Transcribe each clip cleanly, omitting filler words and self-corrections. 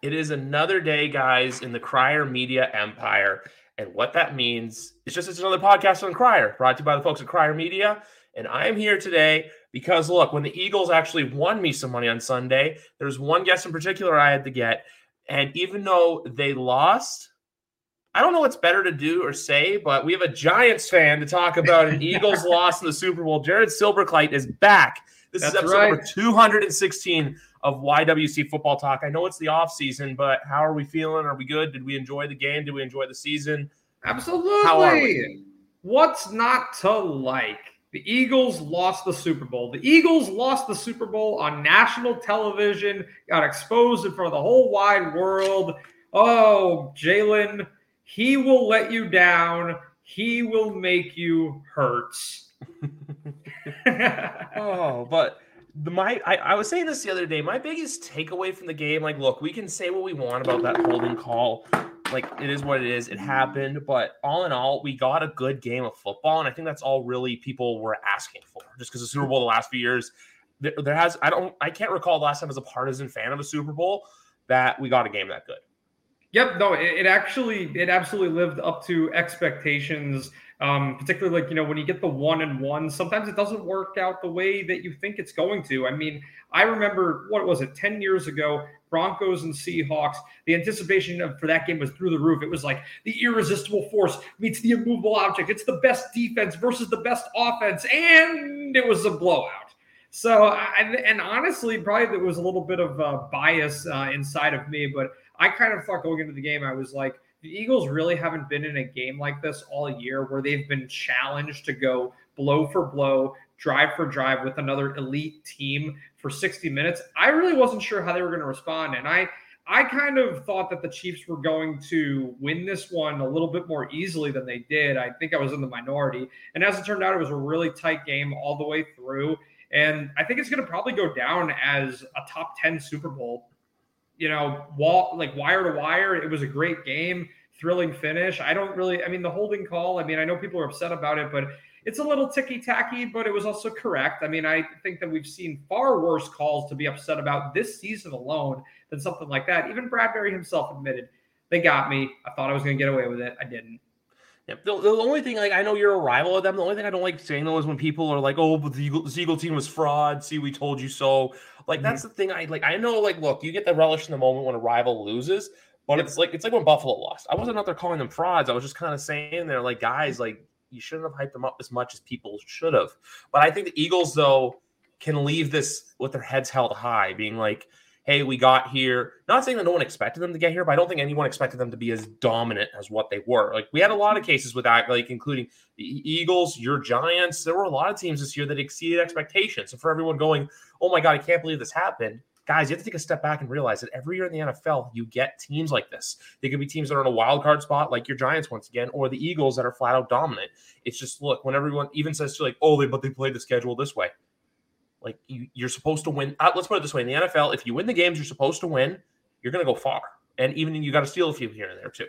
It is another day, guys, in the Cryer Media empire. And what that means is just it's another podcast on Cryer, brought to you by the folks at Cryer Media. And I am here today because, look, when the Eagles actually won me some money on Sunday, there's one guest in particular I had to get. And even though they lost, I don't know what's better to do or say, but we have a Giants fan to talk about an Eagles loss in the Super Bowl. Jared Silberkleit is back. This is episode number 216 of YWC Football Talk. I know it's the offseason, but how are we feeling? Are we good? Did we enjoy the game? Did we enjoy the season? Absolutely. How are we? What's not to like? The Eagles lost the Super Bowl. The Eagles lost the Super Bowl on national television, got exposed in front of the whole wide world. Oh, Jaylen, he will let you down. He will make you hurt. I was saying this the other day. My biggest takeaway from the game, like, look, we can say what we want about that holding call. Like, it is what it is. It happened. But all in all, we got a good game of football. And I think that's all really people were asking for. Just because the Super Bowl the last few years, I can't recall the last time as a partisan fan of a Super Bowl that we got a game that good. Yep. No, it absolutely lived up to expectations. Particularly, like, you know, when you get the 1-1, sometimes it doesn't work out the way that you think it's going to. I mean, I remember, 10 years ago, Broncos and Seahawks, the anticipation for that game was through the roof. It was like the irresistible force meets the immovable object. It's the best defense versus the best offense, and it was a blowout. So, and honestly, probably there was a little bit of bias inside of me, but I kind of thought going into the game, I was like, the Eagles really haven't been in a game like this all year where they've been challenged to go blow for blow, drive for drive with another elite team for 60 minutes. I really wasn't sure how they were going to respond. And I kind of thought that the Chiefs were going to win this one a little bit more easily than they did. I think I was in the minority. And as it turned out, it was a really tight game all the way through. And I think it's going to probably go down as a top 10 Super Bowl. You know, wire to wire, it was a great game, thrilling finish. The holding call, I know people are upset about it, but it's a little ticky-tacky, but it was also correct. I think that we've seen far worse calls to be upset about this season alone than something like that. Even Bradbury himself admitted, they got me. I thought I was going to get away with it. I didn't. Yeah, the only thing, I know you're a rival of them. The only thing I don't like saying, though, is when people are like, oh, but the Eagle team was fraud. See, we told you so. Like, that's the thing I know, like, look, you get the relish in the moment when a rival loses, but it's like when Buffalo lost. I wasn't out there calling them frauds. I was just kind of saying they're like, guys, like, you shouldn't have hyped them up as much as people should have. But I think the Eagles, though, can leave this with their heads held high, being like, hey, we got here. Not saying that no one expected them to get here, but I don't think anyone expected them to be as dominant as what they were. Like, we had a lot of cases with that, like, including the Eagles, your Giants. There were a lot of teams this year that exceeded expectations. So for everyone going, oh my God, I can't believe this happened. Guys, you have to take a step back and realize that every year in the NFL, you get teams like this. They could be teams that are in a wild card spot, like your Giants once again, or the Eagles that are flat out dominant. It's just, look, when everyone even says to, like, oh, but they played the schedule this way. Like, you're supposed to win. Let's put it this way. In the NFL, if you win the games you're supposed to win, you're going to go far. And even you got to steal a few here and there, too.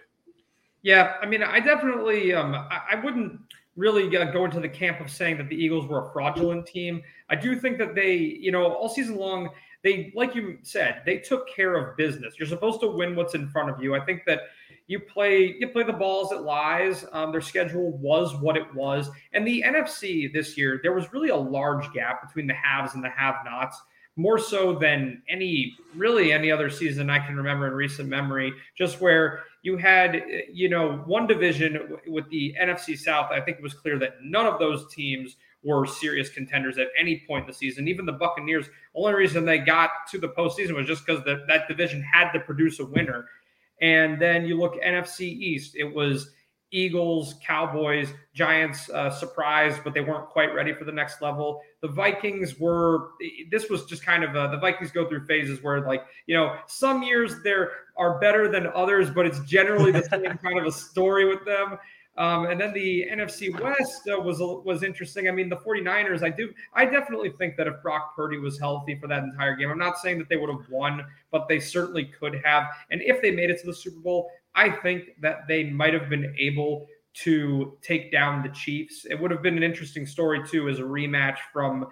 Yeah, I definitely I wouldn't really go into the camp of saying that the Eagles were a fraudulent team. I do think that they, all season long, they, like you said, they took care of business. You're supposed to win what's in front of you. I think that you play the ball as it lies. Their schedule was what it was. And the NFC this year, there was really a large gap between the haves and the have-nots, more so than any other season I can remember in recent memory, just where you had, one division with the NFC South. I think it was clear that none of those teams were serious contenders at any point in the season. Even the Buccaneers, only reason they got to the postseason was just because that division had to produce a winner. And then you look NFC East, it was Eagles, Cowboys, Giants surprised, but they weren't quite ready for the next level. The Vikings the Vikings go through phases where, like, some years they are better than others, but it's generally the same kind of a story with them. And then the NFC West was interesting. The 49ers, I definitely think that if Brock Purdy was healthy for that entire game, I'm not saying that they would have won, but they certainly could have. And if they made it to the Super Bowl, I think that they might have been able to take down the Chiefs. It would have been an interesting story, too, as a rematch from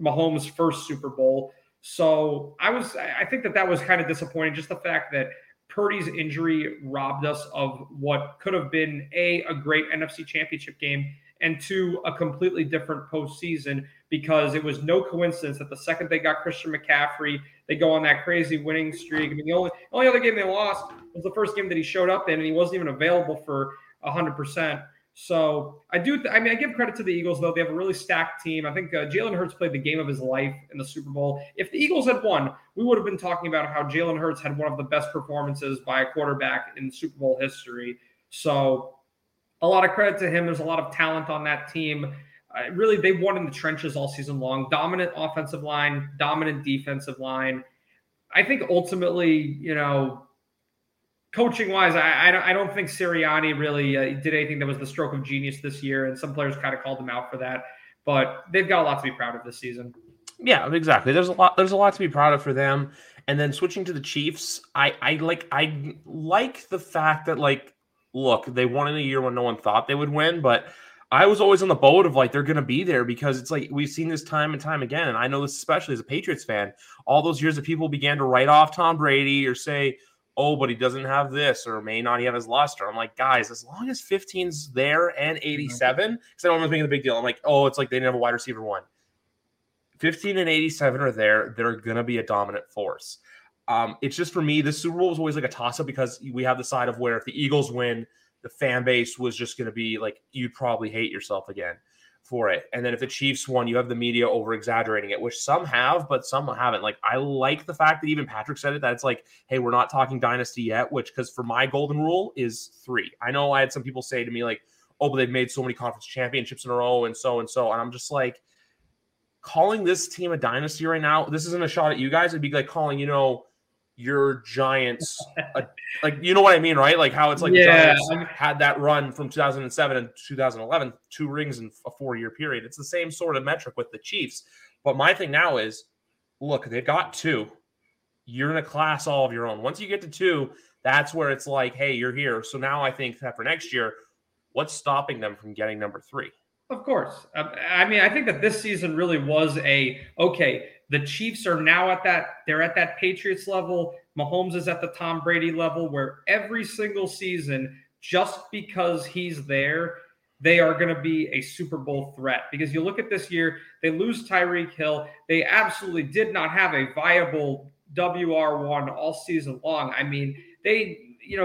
Mahomes' first Super Bowl. So I think that was kind of disappointing, just the fact that Purdy's injury robbed us of what could have been a great NFC Championship game and two, a completely different postseason, because it was no coincidence that the second they got Christian McCaffrey, they go on that crazy winning streak. I mean, the only other game they lost was the first game that he showed up in, and he wasn't even available for 100%. So I give credit to the Eagles, though. They have a really stacked team. I think Jalen Hurts played the game of his life in the Super Bowl. If the Eagles had won, we would have been talking about how Jalen Hurts had one of the best performances by a quarterback in Super Bowl history. So a lot of credit to him. There's a lot of talent on that team. Really, they won in the trenches all season long. Dominant offensive line, dominant defensive line. I think ultimately, coaching-wise, I don't think Sirianni really did anything that was the stroke of genius this year, and some players kind of called him out for that. But they've got a lot to be proud of this season. Yeah, exactly. There's a lot to be proud of for them. And then switching to the Chiefs, I like the fact that, like, look, they won in a year when no one thought they would win, but I was always on the boat of, like, they're going to be there, because it's like we've seen this time and time again. And I know this especially as a Patriots fan, all those years that people began to write off Tom Brady or say, oh, but he doesn't have this or may not have his luster. I'm like, guys, as long as 15's there and 87, because I don't remember making a big deal. I'm like, oh, it's like they didn't have a wide receiver one. 15 and 87 are there. They're going to be a dominant force. It's just, for me, this Super Bowl was always like a toss-up, because we have the side of where if the Eagles win, the fan base was just going to be like, you'd probably hate yourself again for it. And then if the Chiefs won, you have the media over-exaggerating it, which some have, but some haven't. Like, I like the fact that even Patrick said it, that it's like, hey, we're not talking dynasty yet, which, because for my golden rule is 3. I know I had some people say to me like, oh, but they've made so many conference championships in a row and so. And I'm just like, calling this team a dynasty right now, this isn't a shot at you guys. It'd be like calling, your Giants, like, you know what I mean, right? Like how it's like, yeah, the Giants had that run from 2007 and 2011, 2 rings in a 4-year period. It's the same sort of metric with the Chiefs. But my thing now is, look, they've got 2. You're in a class all of your own. Once you get to 2, that's where it's like, hey, you're here. So now I think that for next year, what's stopping them from getting number 3? Of course. I mean, I think that this season really was the Chiefs are now at that Patriots level. Mahomes is at the Tom Brady level, where every single season, just because he's there, they are going to be a Super Bowl threat. Because you look at this year, they lose Tyreek Hill. They absolutely did not have a viable WR1 all season long. I mean,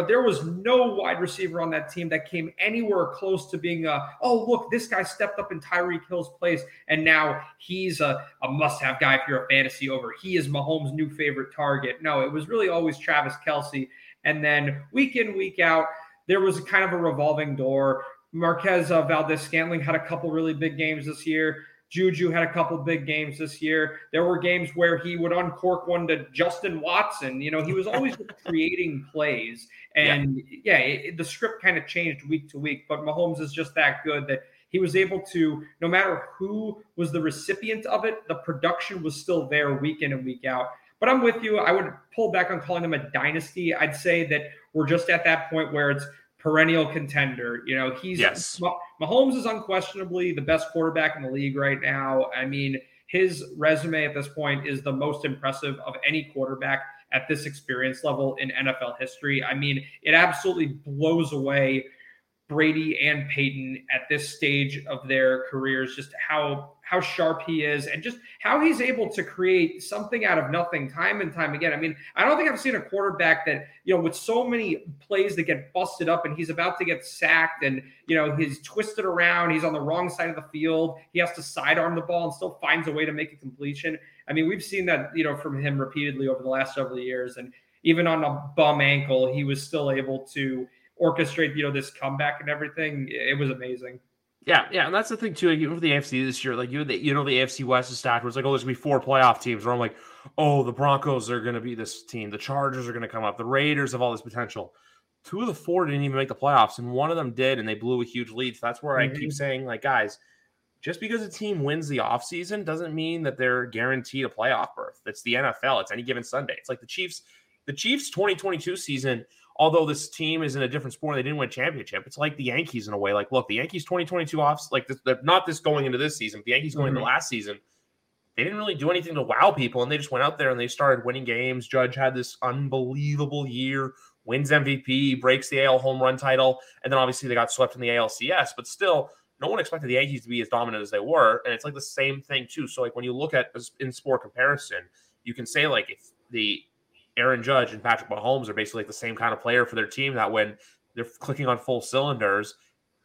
there was no wide receiver on that team that came anywhere close to being look, this guy stepped up in Tyreek Hill's place, and now he's a must-have guy if you're a fantasy over. He is Mahomes' new favorite target. No, it was really always Travis Kelce. And then week in, week out, there was kind of a revolving door. Marquez Valdes-Scantling had a couple really big games this year. Juju had a couple big games this year. There were games where he would uncork one to Justin Watson. He was always creating plays. And, the script kind of changed week to week. But Mahomes is just that good that he was able to, no matter who was the recipient of it, the production was still there week in and week out. But I'm with you. I would pull back on calling them a dynasty. I'd say that we're just at that point where it's perennial contender. Mahomes is unquestionably the best quarterback in the league right now. I mean, his resume at this point is the most impressive of any quarterback at this experience level in NFL history. I mean, it absolutely blows away Brady and Peyton at this stage of their careers, just how sharp he is and just how he's able to create something out of nothing time and time again. I mean, I don't think I've seen a quarterback that, with so many plays that get busted up and he's about to get sacked and, he's twisted around, he's on the wrong side of the field, he has to sidearm the ball and still finds a way to make a completion. I mean, we've seen that, from him repeatedly over the last several years. And even on a bum ankle, he was still able to orchestrate, this comeback and everything. It was amazing. Yeah, and that's the thing too. Like, even for the AFC this year, like the AFC West is stacked. Where it's like, oh, there's gonna be 4 playoff teams. Where I'm like, oh, the Broncos are gonna be this team. The Chargers are gonna come up. The Raiders have all this potential. 2 of the 4 didn't even make the playoffs, and one of them did, and they blew a huge lead. So that's where I keep saying, like, guys, just because a team wins the offseason doesn't mean that they're guaranteed a playoff berth. It's the NFL. It's any given Sunday. It's like the Chiefs. The Chiefs 2022 season. Although this team is in a different sport, and they didn't win a championship. It's like the Yankees in a way. Like, look, the Yankees 2022 offs, like this, not this going into this season, but the Yankees going into last season they didn't really do anything to wow people, and they just went out there and they started winning games. Judge had this unbelievable year, wins MVP, breaks the AL home run title, and then obviously they got swept in the ALCS, but still no one expected the Yankees to be as dominant as they were, and it's like the same thing too. So like when you look at in sport comparison, you can say like if the Aaron Judge and Patrick Mahomes are basically like the same kind of player for their team that when they're clicking on full cylinders,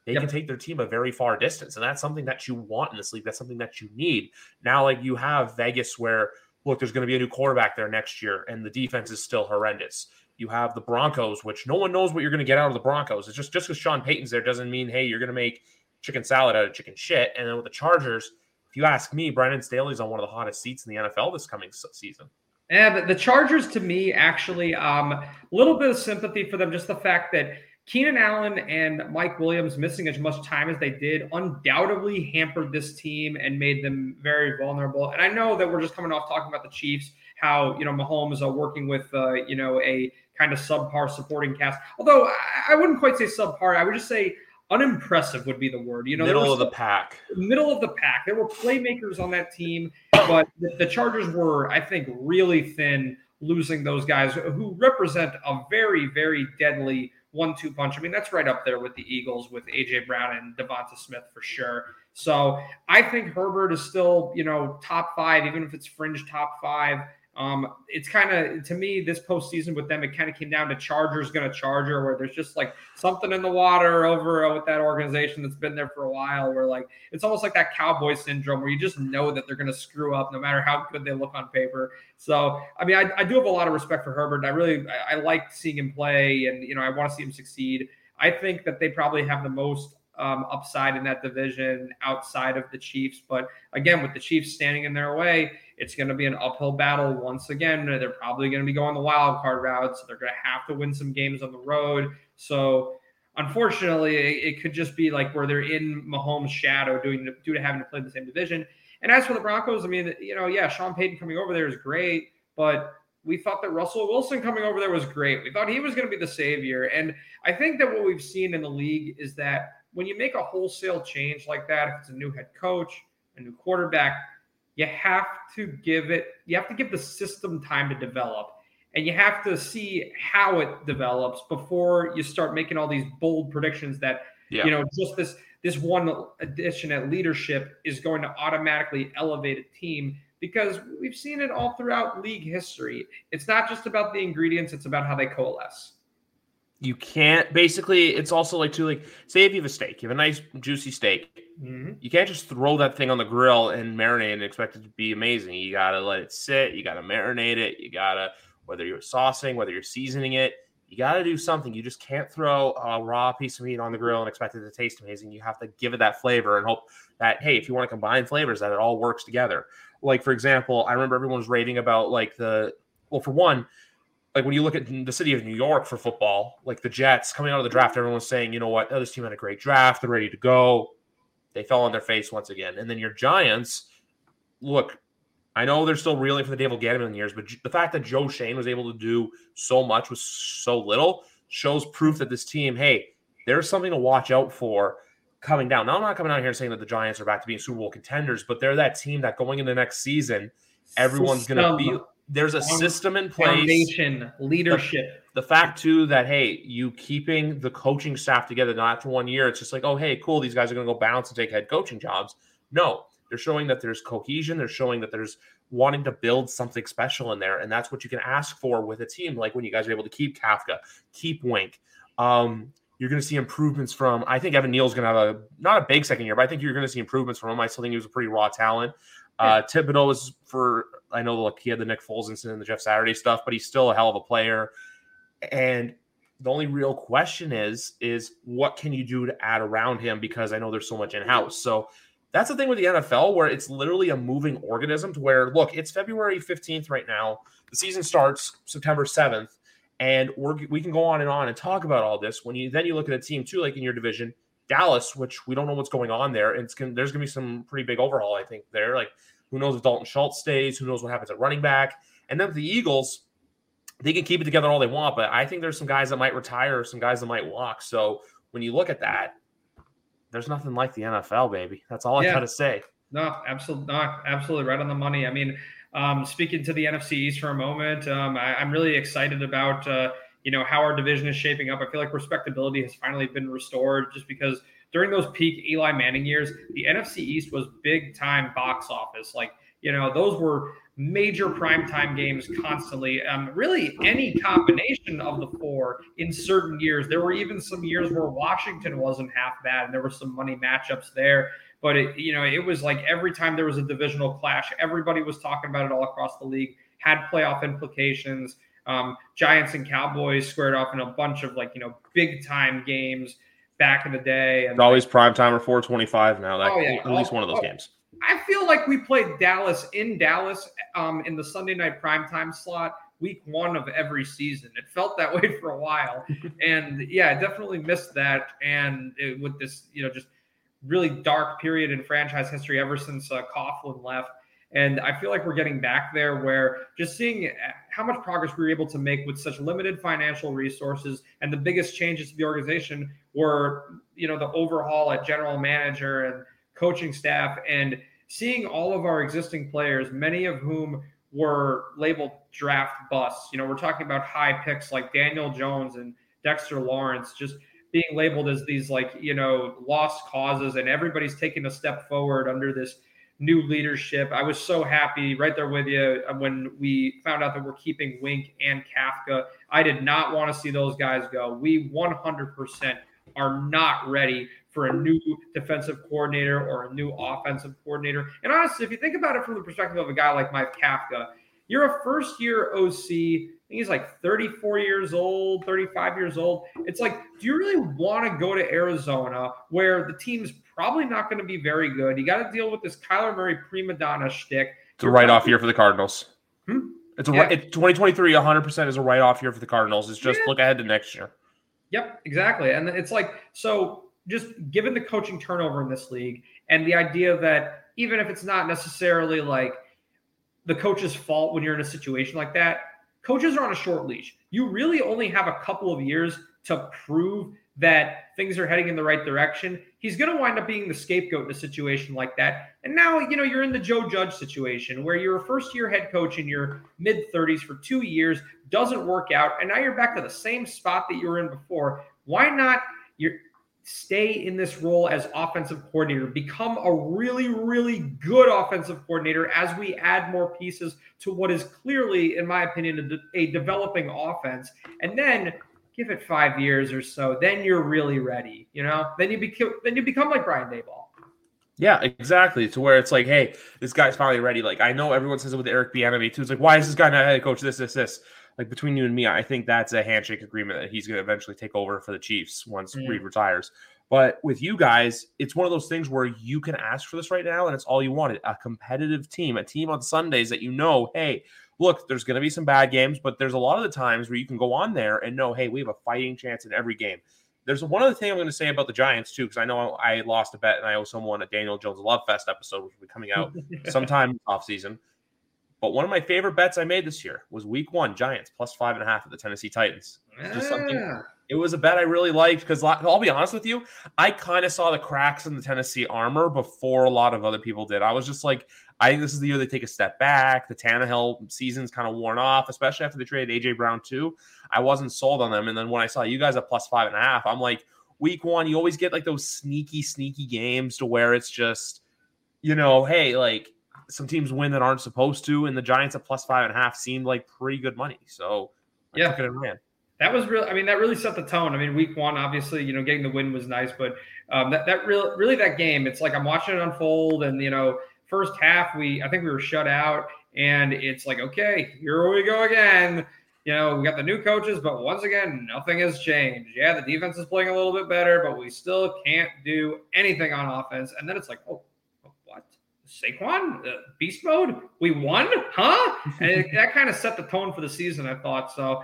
they can take their team a very far distance. And that's something that you want in this league. That's something that you need. Now, like you have Vegas where, look, there's going to be a new quarterback there next year and the defense is still horrendous. You have the Broncos, which no one knows what you're going to get out of the Broncos. It's just because Sean Payton's there doesn't mean, hey, you're going to make chicken salad out of chicken shit. And then with the Chargers, if you ask me, Brandon Staley's on one of the hottest seats in the NFL this coming season. Yeah, but the Chargers, to me, actually, a little bit of sympathy for them, just the fact that Keenan Allen and Mike Williams missing as much time as they did undoubtedly hampered this team and made them very vulnerable. And I know that we're just coming off talking about the Chiefs, how, you know, Mahomes are working with, you know, a kind of subpar supporting cast. Although I wouldn't quite say subpar. I would just say unimpressive would be the word. You know, middle of the pack. Middle of the pack. There were playmakers on that team, but the Chargers were, I think, really thin, losing those guys who represent a very, very deadly 1-2 punch. I mean, that's right up there with the Eagles, with A.J. Brown and Devonta Smith for sure. So I think Herbert is still, you know, top five, even if it's fringe top five. It's kind of, to me, this postseason with them, it kind of came down to Chargers gonna Charger, where there's just like something in the water over with that organization that's been there for a while, where like it's almost like that Cowboy syndrome where you just know that they're gonna screw up no matter how good they look on paper. So I mean, I do have a lot of respect for Herbert. I like seeing him play, and you know, I want to see him succeed. I think that they probably have the most upside in that division outside of the Chiefs. But again, with the Chiefs standing in their way, it's going to be an uphill battle. Once again, they're probably going to be going the wild card route. So they're going to have to win some games on the road. So unfortunately, it could just be like where they're in Mahomes' shadow due to having to play in the same division. And as for the Broncos, I mean, you know, yeah, Sean Payton coming over there is great, but we thought that Russell Wilson coming over there was great. We thought he was going to be the savior. And I think that what we've seen in the league is that when you make a wholesale change like that, if it's a new head coach, a new quarterback, you have to give the system time to develop. And you have to see how it develops before you start making all these bold predictions that, you know, just this one addition at leadership is going to automatically elevate a team, because we've seen it all throughout league history. It's not just about the ingredients. It's about how they coalesce. You can't basically, it's also like too, like say if you have a steak, you have a nice juicy steak. Mm-hmm. You can't just throw that thing on the grill and marinate and expect it to be amazing. You got to let it sit. You got to marinate it. You got to, whether you're saucing, whether you're seasoning it, you got to do something. You just can't throw a raw piece of meat on the grill and expect it to taste amazing. You have to give it that flavor and hope that, hey, if you want to combine flavors, that it all works together. Like, for example, I remember everyone was raving about like for one, like when you look at the city of New York for football, like the Jets coming out of the draft, everyone was saying, you know what, oh, this team had a great draft. They're ready to go. They fell on their face once again. And then your Giants, look, I know they're still reeling from the Dave Gettleman years, but the fact that Joe Shane was able to do so much with so little shows proof that this team, hey, there's something to watch out for coming down. Now, I'm not coming out here and saying that the Giants are back to being Super Bowl contenders, but they're that team that going into next season, everyone's going to be – there's a system in place. Foundation, leadership. The fact, too, that, hey, you keeping the coaching staff together, not after 1 year, it's just like, oh, hey, cool, these guys are going to go bounce and take head coaching jobs. No, they're showing that there's cohesion. They're showing that there's wanting to build something special in there, and that's what you can ask for with a team, like when you guys are able to keep Kafka, keep Wink. You're going to see improvements from, I think Evan Neal's going to have not a big second year, but I think you're going to see improvements from him. I still think he was a pretty raw talent. Thibodeau was I know, look, he had the Nick Foles incident and the Jeff Saturday stuff, but he's still a hell of a player. And the only real question is what can you do to add around him? Because I know there's so much in-house. So that's the thing with the NFL, where it's literally a moving organism to where, look, it's February 15th right now. The season starts September 7th. And we can go on and talk about all this. When you look at a team too, like in your division, Dallas, which we don't know what's going on there. There's going to be some pretty big overhaul, I think, there. Like, who knows if Dalton Schultz stays? Who knows what happens at running back? And then the Eagles, they can keep it together all they want, but I think there's some guys that might retire, some guys that might walk. So when you look at that, there's nothing like the NFL, baby. That's all I got to say. No, absolutely right on the money. I mean, speaking to the NFC East for a moment, I'm really excited about, how our division is shaping up. I feel like respectability has finally been restored just because during those peak Eli Manning years, the NFC East was big time box office. Like, those were major primetime games constantly. Really any combination of the four in certain years. There were even some years where Washington wasn't half bad and there were some money matchups there. But it was like every time there was a divisional clash, everybody was talking about it all across the league, had playoff implications. Giants and Cowboys squared off in a bunch of big time games back in the day. And it's always primetime or 425 now. At least one of those games. I feel like we played Dallas in the Sunday night primetime slot week one of every season. It felt that way for a while. And yeah, I definitely missed that. And with this, just really dark period in franchise history ever since Coughlin left. And I feel like we're getting back there where just seeing how much progress we were able to make with such limited financial resources. And the biggest changes to the organization were, the overhaul at general manager and coaching staff, and seeing all of our existing players, many of whom were labeled draft busts. We're talking about high picks like Daniel Jones and Dexter Lawrence, just being labeled as these lost causes, and everybody's taking a step forward under this new leadership. I was so happy right there with you when we found out that we're keeping Wink and Kafka. I did not want to see those guys go. We 100% are not ready for a new defensive coordinator or a new offensive coordinator. And honestly, if you think about it from the perspective of a guy like Mike Kafka, you're a first-year OC. I think he's 34 years old, 35 years old. It's do you really want to go to Arizona where the team's probably not going to be very good? You got to deal with this Kyler Murray prima donna shtick. It's a write-off year for the Cardinals. It's 2023, 100% is a write-off year for the Cardinals. It's just look ahead to next year. Yep, exactly. And it's so just given the coaching turnover in this league and the idea that even if it's not necessarily the coach's fault when you're in a situation like that, coaches are on a short leash. You really only have a couple of years to prove that things are heading in the right direction. He's going to wind up being the scapegoat in a situation like that. And now, you're in the Joe Judge situation where you're a first-year head coach in your mid-30s for 2 years, doesn't work out, and now you're back to the same spot that you were in before. Why not stay in this role as offensive coordinator, become a really, really good offensive coordinator as we add more pieces to what is clearly, in my opinion, a developing offense, and then give it 5 years or so. Then you're really ready, Then you become like Brian Daboll. Yeah, exactly. To where it's hey, this guy's finally ready. I know everyone says it with Eric Bieniemy too. It's why is this guy not head coach? This. Between you and me, I think that's a handshake agreement that he's going to eventually take over for the Chiefs once Reed retires. But with you guys, it's one of those things where you can ask for this right now, and it's all you wanted. A competitive team, a team on Sundays that hey, look, there's going to be some bad games, but there's a lot of the times where you can go on there and know, hey, we have a fighting chance in every game. There's one other thing I'm going to say about the Giants, too, because I know I lost a bet, and I owe someone a Daniel Jones Love Fest episode, which will be coming out sometime offseason. But one of my favorite bets I made this year was week one, Giants, plus 5.5 at the Tennessee Titans. Just something. It was a bet I really liked because I'll be honest with you, I kind of saw the cracks in the Tennessee armor before a lot of other people did. I was just I think this is the year they take a step back. The Tannehill season's kind of worn off, especially after they traded A.J. Brown too. I wasn't sold on them. And then when I saw you guys at plus 5.5, I'm week one, you always get those sneaky games to where it's just, hey, some teams win that aren't supposed to, and the Giants at plus 5.5 seemed pretty good money. So I took it and ran. That was really, that really set the tone. Week one, obviously, getting the win was nice, but that really that game, it's I'm watching it unfold, and first half I think we were shut out, and it's okay, here we go again. We got the new coaches, but once again, nothing has changed. Yeah, the defense is playing a little bit better, but we still can't do anything on offense. And then it's oh. Saquon, beast mode, we won, huh? And that kind of set the tone for the season, I thought. So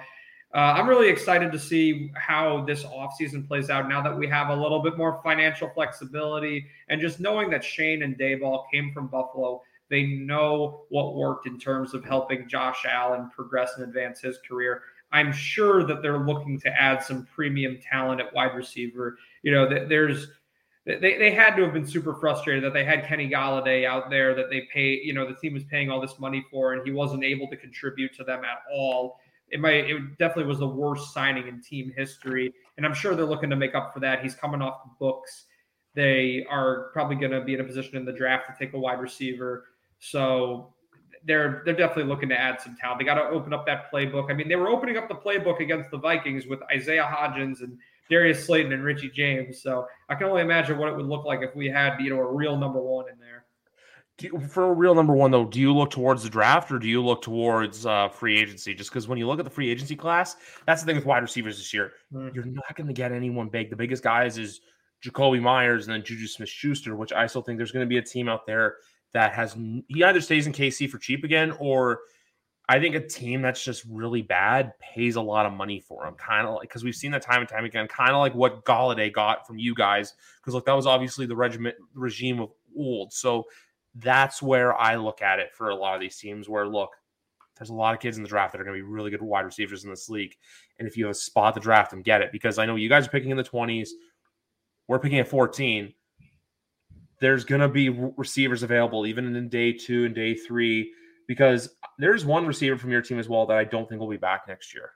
I'm really excited to see how this offseason plays out now that we have a little bit more financial flexibility and just knowing that Shane and Daboll came from Buffalo. They know what worked in terms of helping Josh Allen progress and advance his career. I'm sure that they're looking to add some premium talent at wide receiver. There's they had to have been super frustrated that they had Kenny Golladay out there that they pay, you know, the team was paying all this money for, and he wasn't able to contribute to them at all. It definitely was the worst signing in team history, and I'm sure they're looking to make up for that. He's coming off the books. They are probably going to be in a position in the draft to take a wide receiver, so they're definitely looking to add some talent. They got to open up that playbook. I mean, they were opening up the playbook against the Vikings with Isaiah Hodgins and Darius Slayton and Richie James. So I can only imagine what it would look like if we had, you know, a real number one in there. For a real number one, though, do you look towards the draft or do you look towards free agency? Just because when you look at the free agency class, that's the thing with wide receivers this year. You're not going to get anyone big. The biggest guys is Jacoby Myers and then Juju Smith-Schuster, which I still think there's going to be a team out there that has – he either stays in KC for cheap again, or I think a team that's just really bad pays a lot of money for him, kind of like – because we've seen that time and time again, kind of like what Golladay got from you guys, because look, that was obviously the regime of old. So that's where I look at it for a lot of these teams where, look, there's a lot of kids in the draft that are going to be really good wide receivers in this league, and if you have a spot to draft them, get it, because I know you guys are picking in the 20s. We're picking at 14. There's going to be receivers available even in day 2 and day 3, because there's one receiver from your team as well that I don't think will be back next year.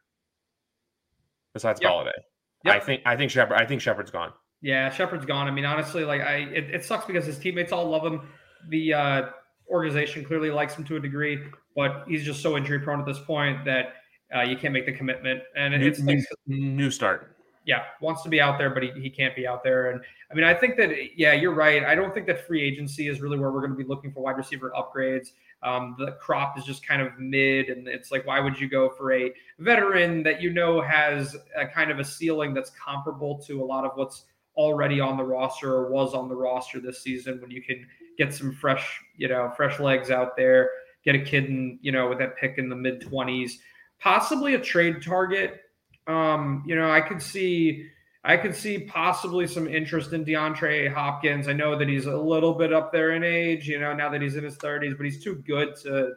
Besides Golladay. Yep. I think Shepard's gone. Yeah, Shepard's gone. I mean, honestly, like it sucks because his teammates all love him. The organization clearly likes him to a degree, but he's just so injury prone at this point that you can't make the commitment. And it's new start. Yeah, wants to be out there, but he can't be out there. And I mean, I think that, yeah, you're right. I don't think that free agency is really where we're going to be looking for wide receiver upgrades. The crop is just kind of mid, and it's like, why would you go for a veteran that you know has a kind of a ceiling that's comparable to a lot of what's already on the roster or was on the roster this season, when you can get some fresh legs out there, get a kid in, you know, with that pick in the mid-20s, possibly a trade target. You know, I could see possibly some interest in DeAndre Hopkins. I know that he's a little bit up there in age, you know, now that he's in his 30s, but he's too good to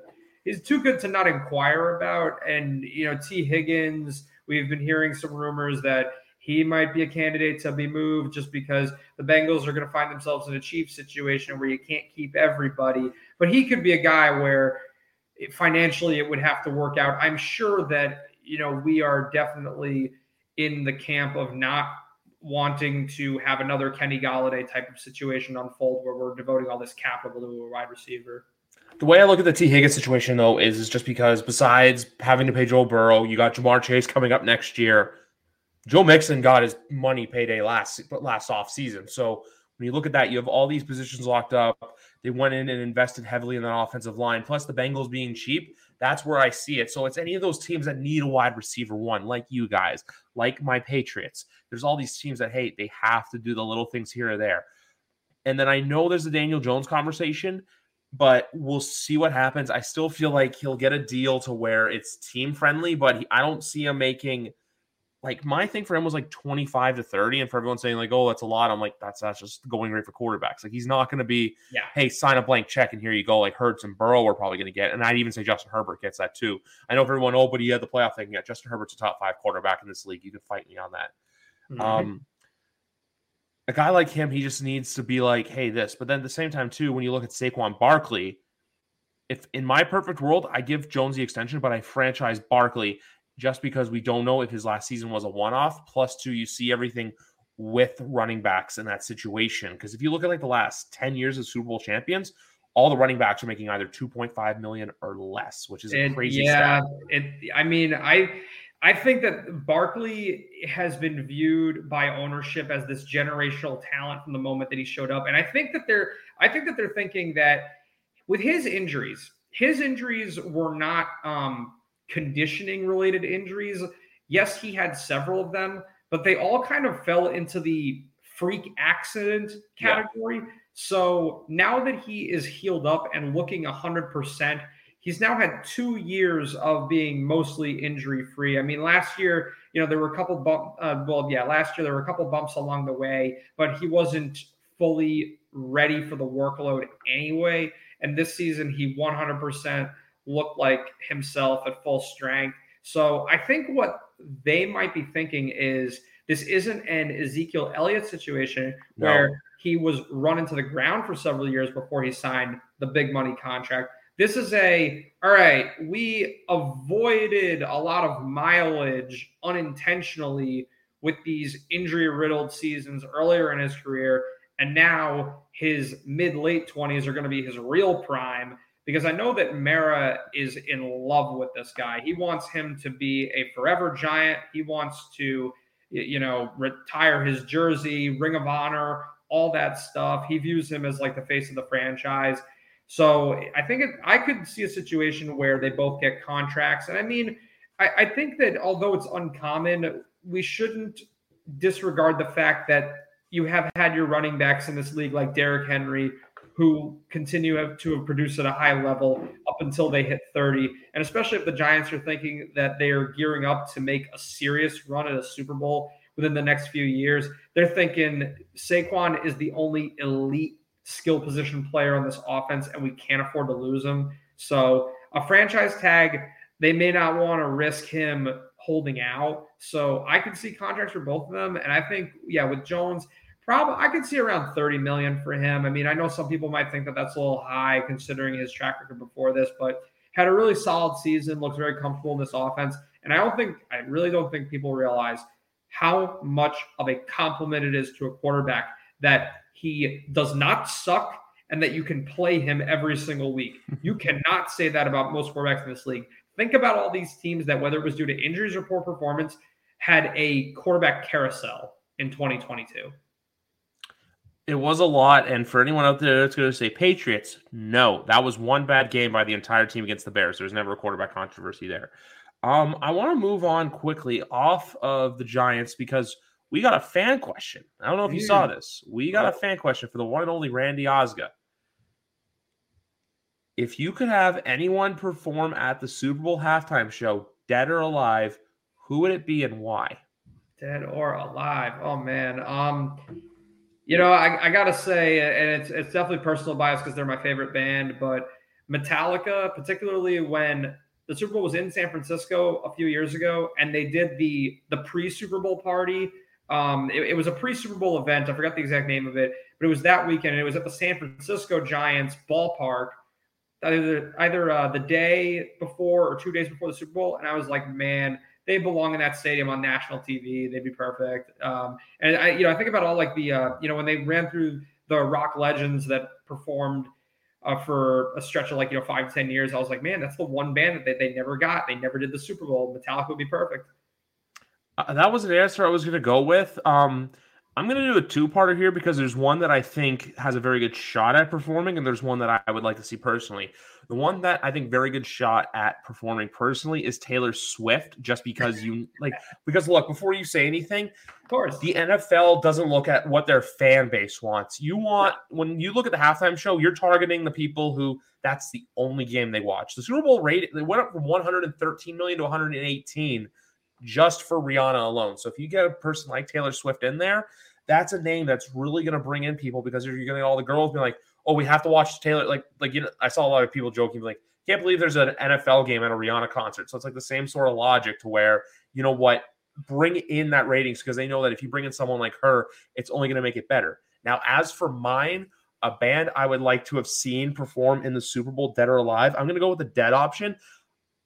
not inquire about. And, you know, T. Higgins, we've been hearing some rumors that he might be a candidate to be moved just because the Bengals are going to find themselves in a Chiefs situation where you can't keep everybody, but he could be a guy where financially it would have to work out. I'm sure that, you know, we are definitely in the camp of not wanting to have another Kenny Golladay type of situation unfold where we're devoting all this capital to a wide receiver. The way I look at the T. Higgins situation, though, is just because besides having to pay Joe Burrow, you got Jamar Chase coming up next year. Joe Mixon got his money payday last offseason. So when you look at that, you have all these positions locked up. They went in and invested heavily in that offensive line, plus the Bengals being cheap. That's where I see it. So it's any of those teams that need a wide receiver one, like you guys, like my Patriots. There's all these teams that, hey, they have to do the little things here or there. And then I know there's the Daniel Jones conversation, but we'll see what happens. I still feel like he'll get a deal to where it's team friendly, but I don't see him making, like, my thing for him was like 25 to 30. And for everyone saying like, oh, that's a lot, I'm like, that's just going right for quarterbacks. Like, he's not going to be, hey, sign a blank check and here you go. Like Hurts and Burrow are probably going to get, and I'd even say Justin Herbert gets that too. I know everyone, but he had the playoff thing. Yeah, Justin Herbert's a top 5 quarterback in this league. You can fight me on that. Mm-hmm. A guy like him, he just needs to be like, hey, this. But then at the same time too, when you look at Saquon Barkley, if in my perfect world, I give Jones the extension, but I franchise Barkley, just because we don't know if his last season was a one-off. Plus, two, you see everything with running backs in that situation. Because if you look at like the last 10 years of Super Bowl champions, all the running backs are making either $2.5 million or less, which is a crazy stat. I mean, I think that Barkley has been viewed by ownership as this generational talent from the moment that he showed up. And I think that they're thinking that with his injuries were not conditioning related injuries. Yes, he had several of them, but they all kind of fell into the freak accident category. Yeah. So now that he is healed up and looking 100%, he's now had 2 years of being mostly injury free. I mean, last year, you know, there were a couple bumps along the way, but he wasn't fully ready for the workload anyway. And this season he 100% looked like himself at full strength. So I think what they might be thinking is this isn't an Ezekiel Elliott situation where He was running to the ground for several years before he signed the big money contract. This is all right, we avoided a lot of mileage unintentionally with these injury-riddled seasons earlier in his career, and now his mid-late 20s are going to be his real prime, because I know that Mara is in love with this guy. He wants him to be a forever giant. He wants to, retire his jersey, Ring of Honor, all that stuff. He views him as like the face of the franchise. So I think I could see a situation where they both get contracts. And I think that although it's uncommon, we shouldn't disregard the fact that you have had your running backs in this league like Derrick Henry, who continue to have produced at a high level up until they hit 30. And especially if the Giants are thinking that they are gearing up to make a serious run at a Super Bowl within the next few years, they're thinking Saquon is the only elite skill position player on this offense, and we can't afford to lose him. So a franchise tag, they may not want to risk him holding out. So I could see contracts for both of them. And I think, with Jones, I could see around $30 million for him. I know some people might think that that's a little high considering his track record before this, but had a really solid season, looks very comfortable in this offense. And I really don't think people realize how much of a compliment it is to a quarterback that he does not suck and that you can play him every single week. You cannot say that about most quarterbacks in this league. Think about all these teams that, whether it was due to injuries or poor performance, had a quarterback carousel in 2022. It was a lot, and for anyone out there that's going to say Patriots, no, that was one bad game by the entire team against the Bears. There's never a quarterback controversy there. I want to move on quickly off of the Giants because we got a fan question. I don't know if you saw this. We got a fan question for the one and only Randy Osga. If you could have anyone perform at the Super Bowl halftime show, dead or alive, who would it be and why? Dead or alive. Oh, man. I got to say, and it's definitely personal bias because they're my favorite band, but Metallica, particularly when the Super Bowl was in San Francisco a few years ago and they did the pre-Super Bowl party. It was a pre-Super Bowl event. I forgot the exact name of it, but it was that weekend. And it was at the San Francisco Giants ballpark either the day before or 2 days before the Super Bowl. And I was like, man, they belong in that stadium on national TV. They'd be perfect. And I think about all like the, when they ran through the rock legends that performed for a stretch of 5-10 years, I was like, man, that's the one band that they never got. They never did the Super Bowl. Metallica would be perfect. That was an answer I was going to go with. I'm going to do a two-parter here because there's one that I think has a very good shot at performing, and there's one that I would like to see personally. The one that I think very good shot at performing personally is Taylor Swift, just because because look, before you say anything, of course, the NFL doesn't look at what their fan base wants. When you look at the halftime show, you're targeting the people who that's the only game they watch. The Super Bowl rate, they went up from 113 million to 118 just for Rihanna alone. So if you get a person like Taylor Swift in there, that's a name that's really going to bring in people, because you're going to all the girls be like, oh, we have to watch Taylor. I saw a lot of people joking, like, can't believe there's an NFL game at a Rihanna concert. So it's like the same sort of logic to where, you know what, bring in that ratings, because they know that if you bring in someone like her, it's only going to make it better. Now, as for mine, a band I would like to have seen perform in the Super Bowl, dead or alive, I'm going to go with the dead option.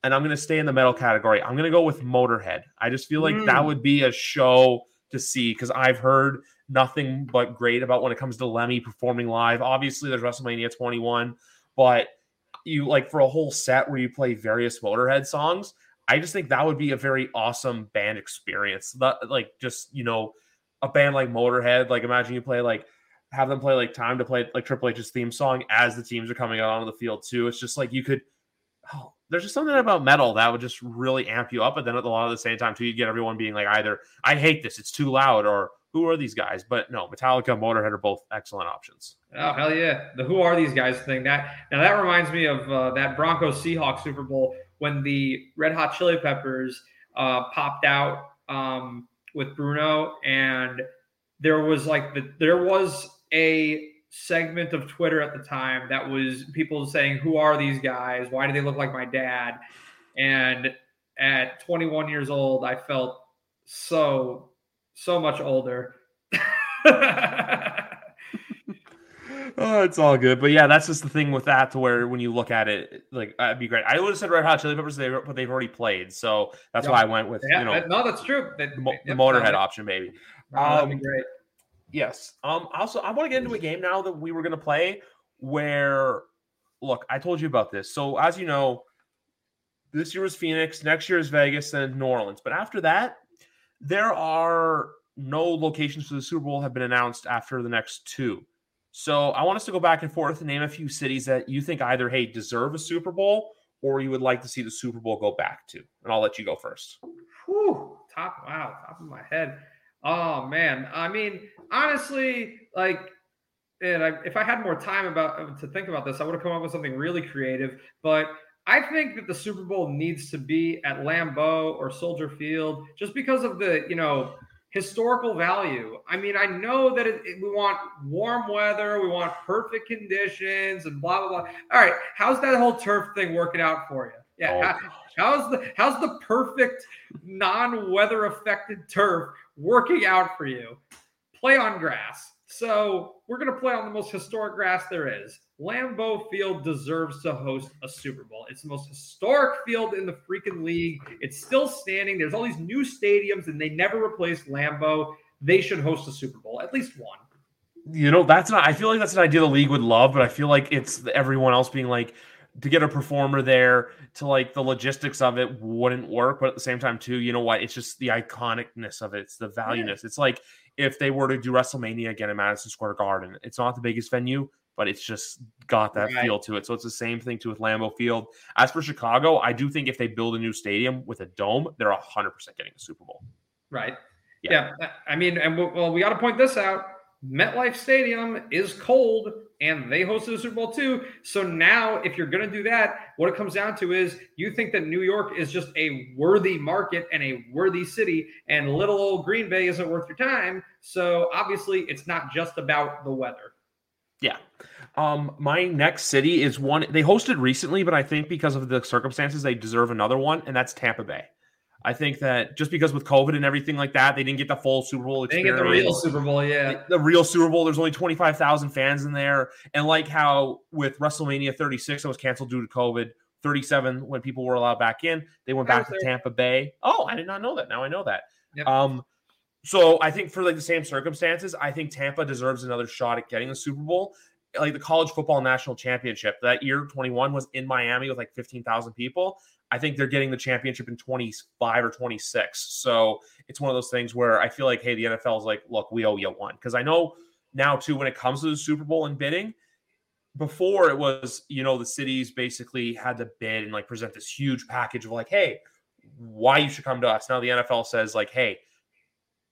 And I'm going to stay in the metal category. I'm going to go with Motorhead. I just feel like that would be a show to see, because I've heard nothing but great about when it comes to Lemmy performing live. Obviously, there's WrestleMania 21, but you like for a whole set where you play various Motorhead songs. I just think that would be a very awesome band experience. A band like Motorhead, imagine you play have them play Time to Play, Triple H's theme song as the teams are coming out onto the field too. It's just you could. Oh, there's just something about metal that would just really amp you up. But then at a lot of the same time, too, you get everyone being like, either I hate this, it's too loud, or who are these guys? But no, Metallica and Motorhead are both excellent options. Oh, hell yeah. The who are these guys thing. That reminds me of that Broncos Seahawks Super Bowl when the Red Hot Chili Peppers popped out with Bruno. And there was a segment of Twitter at the time that was people saying, who are these guys? Why do they look like my dad? And at 21 years old, I felt so much older. Oh, it's all good. But yeah, that's just the thing with that, to where when you look at it, like, that'd be great. I would have said Red Hot Chili Peppers, but they've already played. So that's why I went with, No, that's true. The Motorhead option, maybe. That'd be great. Yes. Also, I want to get into a game now that we were going to play where, look, I told you about this. So as you know, this year was Phoenix, next year is Vegas, and New Orleans. But after that, there are no locations for the Super Bowl have been announced after the next two. So I want us to go back and forth and name a few cities that you think either, hey, deserve a Super Bowl or you would like to see the Super Bowl go back to. And I'll let you go first. Whew, top of my head. Oh, man. I mean, honestly, like, if I had more time to think about this, I would have come up with something really creative. But I think that the Super Bowl needs to be at Lambeau or Soldier Field just because of the, historical value. I mean, I know that we want warm weather, we want perfect conditions, and blah blah blah. All right, how's that whole turf thing working out for you? Yeah, how's the perfect non-weather affected turf working out for you? Play on grass. So we're gonna play on the most historic grass there is. Lambeau Field deserves to host a Super Bowl. It's the most historic field in the freaking league. It's still standing. There's all these new stadiums, and they never replaced Lambeau. They should host a Super Bowl, at least one. I feel like that's an idea the league would love, but I feel like it's everyone else being like, to get a performer there, to like the logistics of it wouldn't work. But at the same time, too, you know what? It's just the iconicness of it. It's the valueness. Yeah. It's like if they were to do WrestleMania again in Madison Square Garden. It's not the biggest venue, but it's just got that feel to it. So it's the same thing, too, with Lambeau Field. As for Chicago, I do think if they build a new stadium with a dome, they're 100% getting a Super Bowl. Right. Yeah. I mean, and we got to point this out. MetLife Stadium is cold, and they hosted a Super Bowl, too. So now, if you're going to do that, what it comes down to is you think that New York is just a worthy market and a worthy city, and little old Green Bay isn't worth your time. So obviously, it's not just about the weather. Yeah. My next city is one they hosted recently, but I think because of the circumstances, they deserve another one, and that's Tampa Bay. I think that just because with COVID and everything like that, they didn't get the full Super Bowl experience. They didn't get the real Super Bowl, yeah. The real Super Bowl, there's only 25,000 fans in there. And like how with WrestleMania 36, that was canceled due to COVID, 37, when people were allowed back in, they went back to Tampa Bay. Oh, I did not know that. Now I know that. Yep. So I think for like the same circumstances, I think Tampa deserves another shot at getting the Super Bowl. Like the college football national championship that year, 21 was in Miami with like 15,000 people. I think they're getting the championship in 25 or 26. So it's one of those things where I feel like, hey, the NFL is like, look, we owe you one. Because I know now too, when it comes to the Super Bowl and bidding, before it was, the cities basically had to bid and like present this huge package of like, hey, why you should come to us. Now the NFL says like, hey,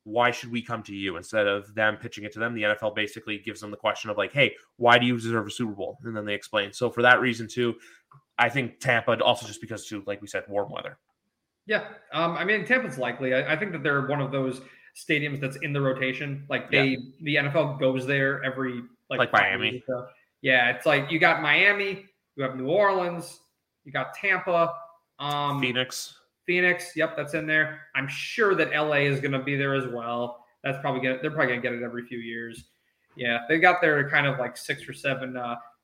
why should we come to you? Instead of them pitching it to them, the NFL basically gives them the question of like, hey, why do you deserve a Super Bowl? And then they explain. So for that reason too, I think Tampa also just because too, like we said, warm weather. Yeah. I mean, Tampa's likely. I think that they're one of those stadiums that's in the rotation. Like the NFL goes there every like Miami. Yeah. It's like you got Miami, you have New Orleans, you got Tampa, Phoenix, yep, that's in there. I'm sure that LA is going to be there as well. That's probably they're probably going to get it every few years. Yeah, they got their kind of like 6 or 7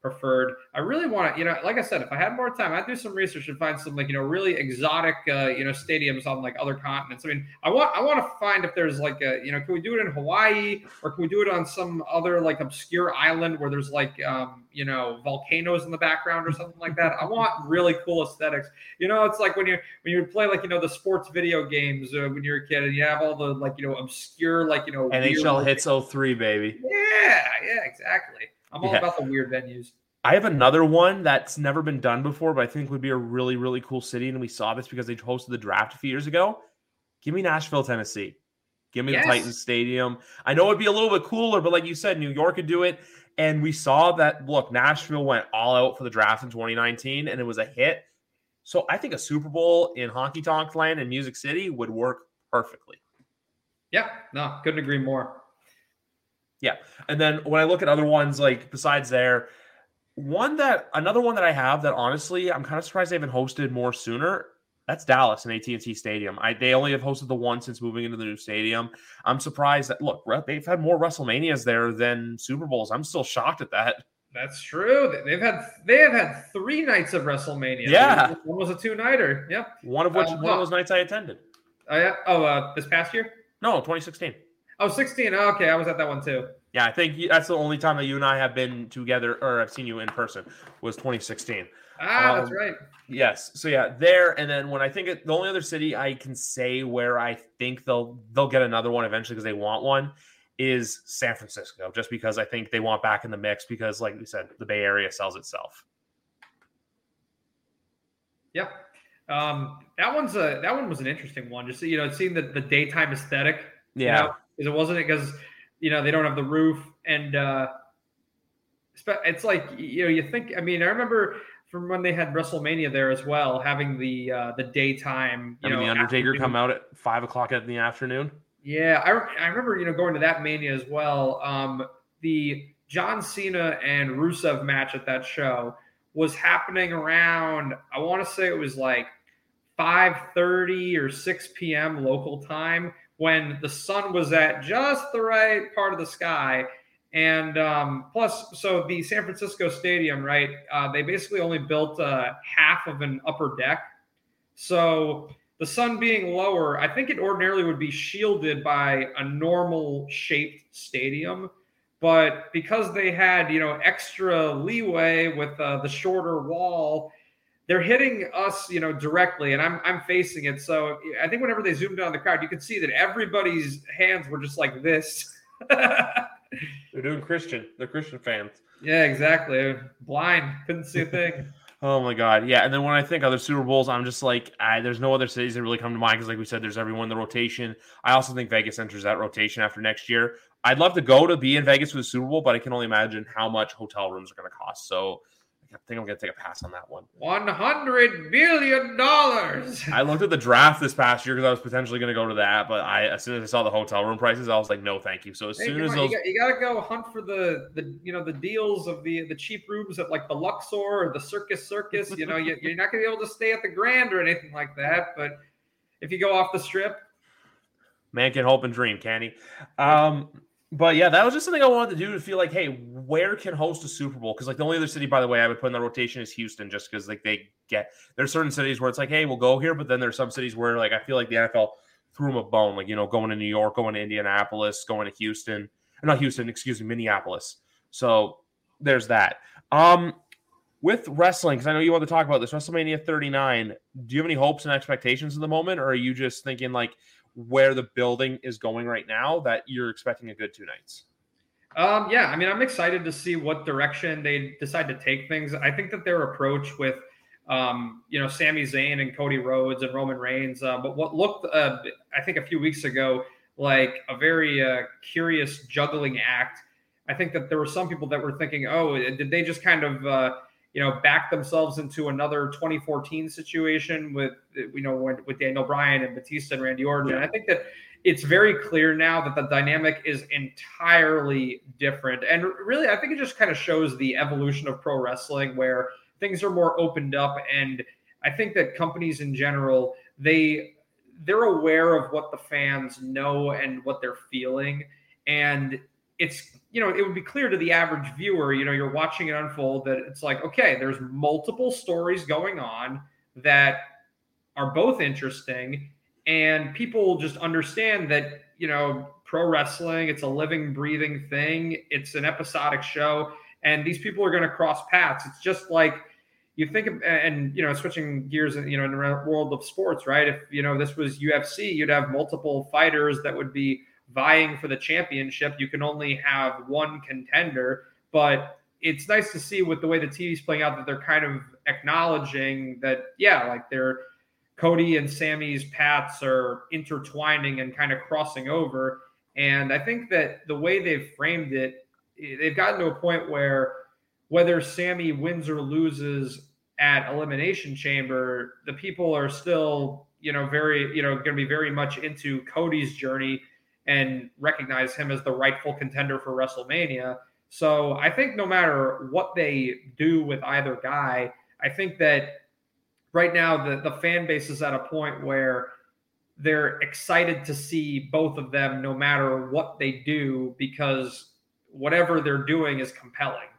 preferred. I really want to, like I said, if I had more time, I'd do some research and find some like really exotic stadiums on like other continents. I mean, I want to find if there's like a can we do it in Hawaii or can we do it on some other like obscure island where there's like volcanoes in the background or something like that. I want really cool aesthetics. It's like when you play like the sports video games when you're a kid and you have all the like obscure like NHL weird, hits 03 baby. Yeah, exactly. I'm all about the weird venues. I have another one that's never been done before, but I think would be a really, really cool city. And we saw this because they hosted the draft a few years ago. Give me Nashville, Tennessee. Give me the Titans Stadium. I know it'd be a little bit cooler, but like you said, New York could do it. And we saw that, look, Nashville went all out for the draft in 2019, and it was a hit. So I think a Super Bowl in Honky Tonk Land and Music City would work perfectly. Yeah, no, couldn't agree more. Yeah. And then when I look at other ones, like besides there, another one that I have that honestly, I'm kind of surprised they haven't hosted more sooner That's Dallas and AT&T Stadium. They only have hosted the one since moving into the new stadium. I'm surprised that, look, they've had more WrestleManias there than Super Bowls. I'm still shocked at that. That's true. They have had three nights of WrestleMania. Yeah. One was a two-nighter. Yep. One of which one of those nights I attended. This past year? No, 2016. Oh, 16. Oh, okay, I was at that one too. Yeah, I think that's the only time that you and I have been together, or I've seen you in person, was 2016. That's right. Yes. So yeah, there, and then when I think the only other city I can say where I think they'll get another one eventually because they want one is San Francisco, just because I think they want back in the mix because, like we said, the Bay Area sells itself. Yep. That one was an interesting one. Just seeing the daytime aesthetic. Yeah. Because they don't have the roof, and it's like you think. I mean, I remember from when they had WrestleMania there as well, having the daytime. The Undertaker come out at 5:00 in the afternoon. Yeah, I remember going to that Mania as well. The John Cena and Rusev match at that show was happening around, I want to say it was like 5:30 or 6 p.m. local time, when the sun was at just the right part of the sky. And plus, so the San Francisco Stadium, right, they basically only built half of an upper deck. So the sun being lower, I think it ordinarily would be shielded by a normal-shaped stadium. But because they had, extra leeway with the shorter wall, they're hitting us, directly, and I'm facing it. So I think whenever they zoomed in on the crowd, you could see that everybody's hands were just like this. They're doing Christian. They're Christian fans. Yeah, exactly. Blind. Couldn't see a thing. Oh, my God. Yeah, and then when I think other Super Bowls, I'm just like, there's no other cities that really come to mind because, like we said, there's everyone in the rotation. I also think Vegas enters that rotation after next year. I'd love to go to be in Vegas for the Super Bowl, but I can only imagine how much hotel rooms are going to cost. So I think I'm going to take a pass on that one. $100 billion. I looked at the draft this past year because I was potentially going to go to that, but as soon as I saw the hotel room prices, I was like, no, thank you. So you got to go hunt for the deals of the cheap rooms at like the Luxor or the Circus. You're not going to be able to stay at the Grand or anything like that. But if you go off the strip, man can hope and dream, can he? But yeah, that was just something I wanted to do to feel like, hey, where can host a Super Bowl? Because like the only other city, by the way, I would put in the rotation is Houston, just because like there's certain cities where it's like, hey, we'll go here, but then there's some cities where like I feel like the NFL threw them a bone, like going to New York, going to Indianapolis, going to Minneapolis. So there's that. With wrestling, because I know you want to talk about this, WrestleMania 39. Do you have any hopes and expectations at the moment, or are you just thinking like where the building is going right now that you're expecting a good two nights? Yeah, I mean, I'm excited to see what direction they decide to take things. I think that their approach with, Sami Zayn and Cody Rhodes and Roman Reigns, but what looked, I think a few weeks ago, like a very curious juggling act. I think that there were some people that were thinking, oh, did they just kind of, back themselves into another 2014 situation with Daniel Bryan and Batista and Randy Orton. Yeah. And I think that it's very clear now that the dynamic is entirely different. And really, I think it just kind of shows the evolution of pro wrestling where things are more opened up. And I think that companies in general, they're aware of what the fans know and what they're feeling. And it's, it would be clear to the average viewer, you're watching it unfold that it's like, okay, there's multiple stories going on that are both interesting. And people just understand that, pro wrestling, it's a living, breathing thing. It's an episodic show. And these people are going to cross paths. It's just like you think of, and, switching gears, in the world of sports, right? If, this was UFC, you'd have multiple fighters that would be vying for the championship. You can only have one contender, but it's nice to see with the way the TV's playing out that they're kind of acknowledging that, yeah, like their Cody and Sammy's paths are intertwining and kind of crossing over. And I think that the way they've framed it, they've gotten to a point where whether Sammy wins or loses at Elimination Chamber, the people are still, very, going to be very much into Cody's journey and recognize him as the rightful contender for WrestleMania. So I think no matter what they do with either guy, I think that right now the fan base is at a point where they're excited to see both of them no matter what they do, because whatever they're doing is compelling.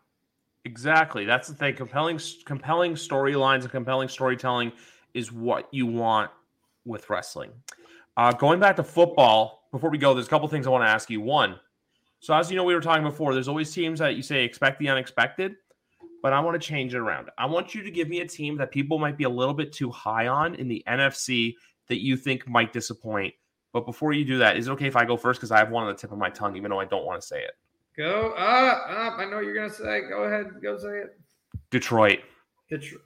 Exactly. That's the thing. Compelling storylines and compelling storytelling is what you want with wrestling. Going back to football, before we go, there's a couple things I want to ask you. One, so as you know, we were talking before, there's always teams that you say expect the unexpected, but I want to change it around. I want you to give me a team that people might be a little bit too high on in the NFC that you think might disappoint. But before you do that, is it okay if I go first? Because I have one on the tip of my tongue, even though I don't want to say it. Go up. I know what you're going to say. Go ahead. Go say it. Detroit. Detroit.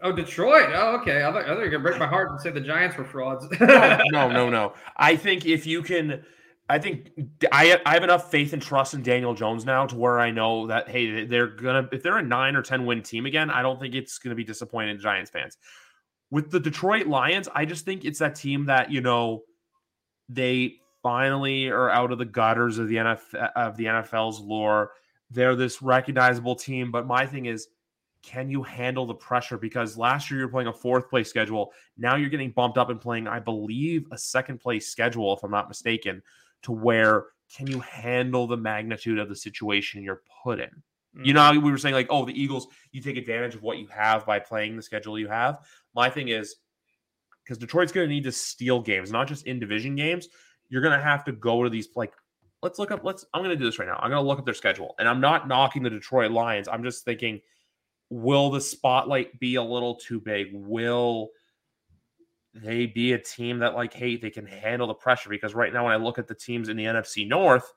Oh, okay. I thought you were going to break my heart and say the Giants were frauds. No. I think if you can – I have enough faith and trust in Daniel Jones now to where I know that, hey, they're going to – if they're a 9 or 10 win team again, I don't think it's going to be disappointing Giants fans. With the Detroit Lions, I just think it's that team that, you know, they – finally are out of the gutters of the NFL's lore. They're this recognizable team, but my thing is, can you handle the pressure? Because last year you're playing a fourth place schedule. Now you're getting bumped up and playing, I believe, a second place schedule, if I'm not mistaken, to where can you handle the magnitude of the situation you're put in? Mm-hmm. You know, we were saying like, oh, the Eagles, you take advantage of what you have by playing the schedule you have. My thing is, because Detroit's going to need to steal games, not just in division games. You're going to have to go to these, like, I'm going to do this right now. I'm going to look up their schedule, and I'm not knocking the Detroit Lions. I'm just thinking, will the spotlight be a little too big? Will they be a team that, like, hey, they can handle the pressure? Because right now, when I look at the teams in the NFC North,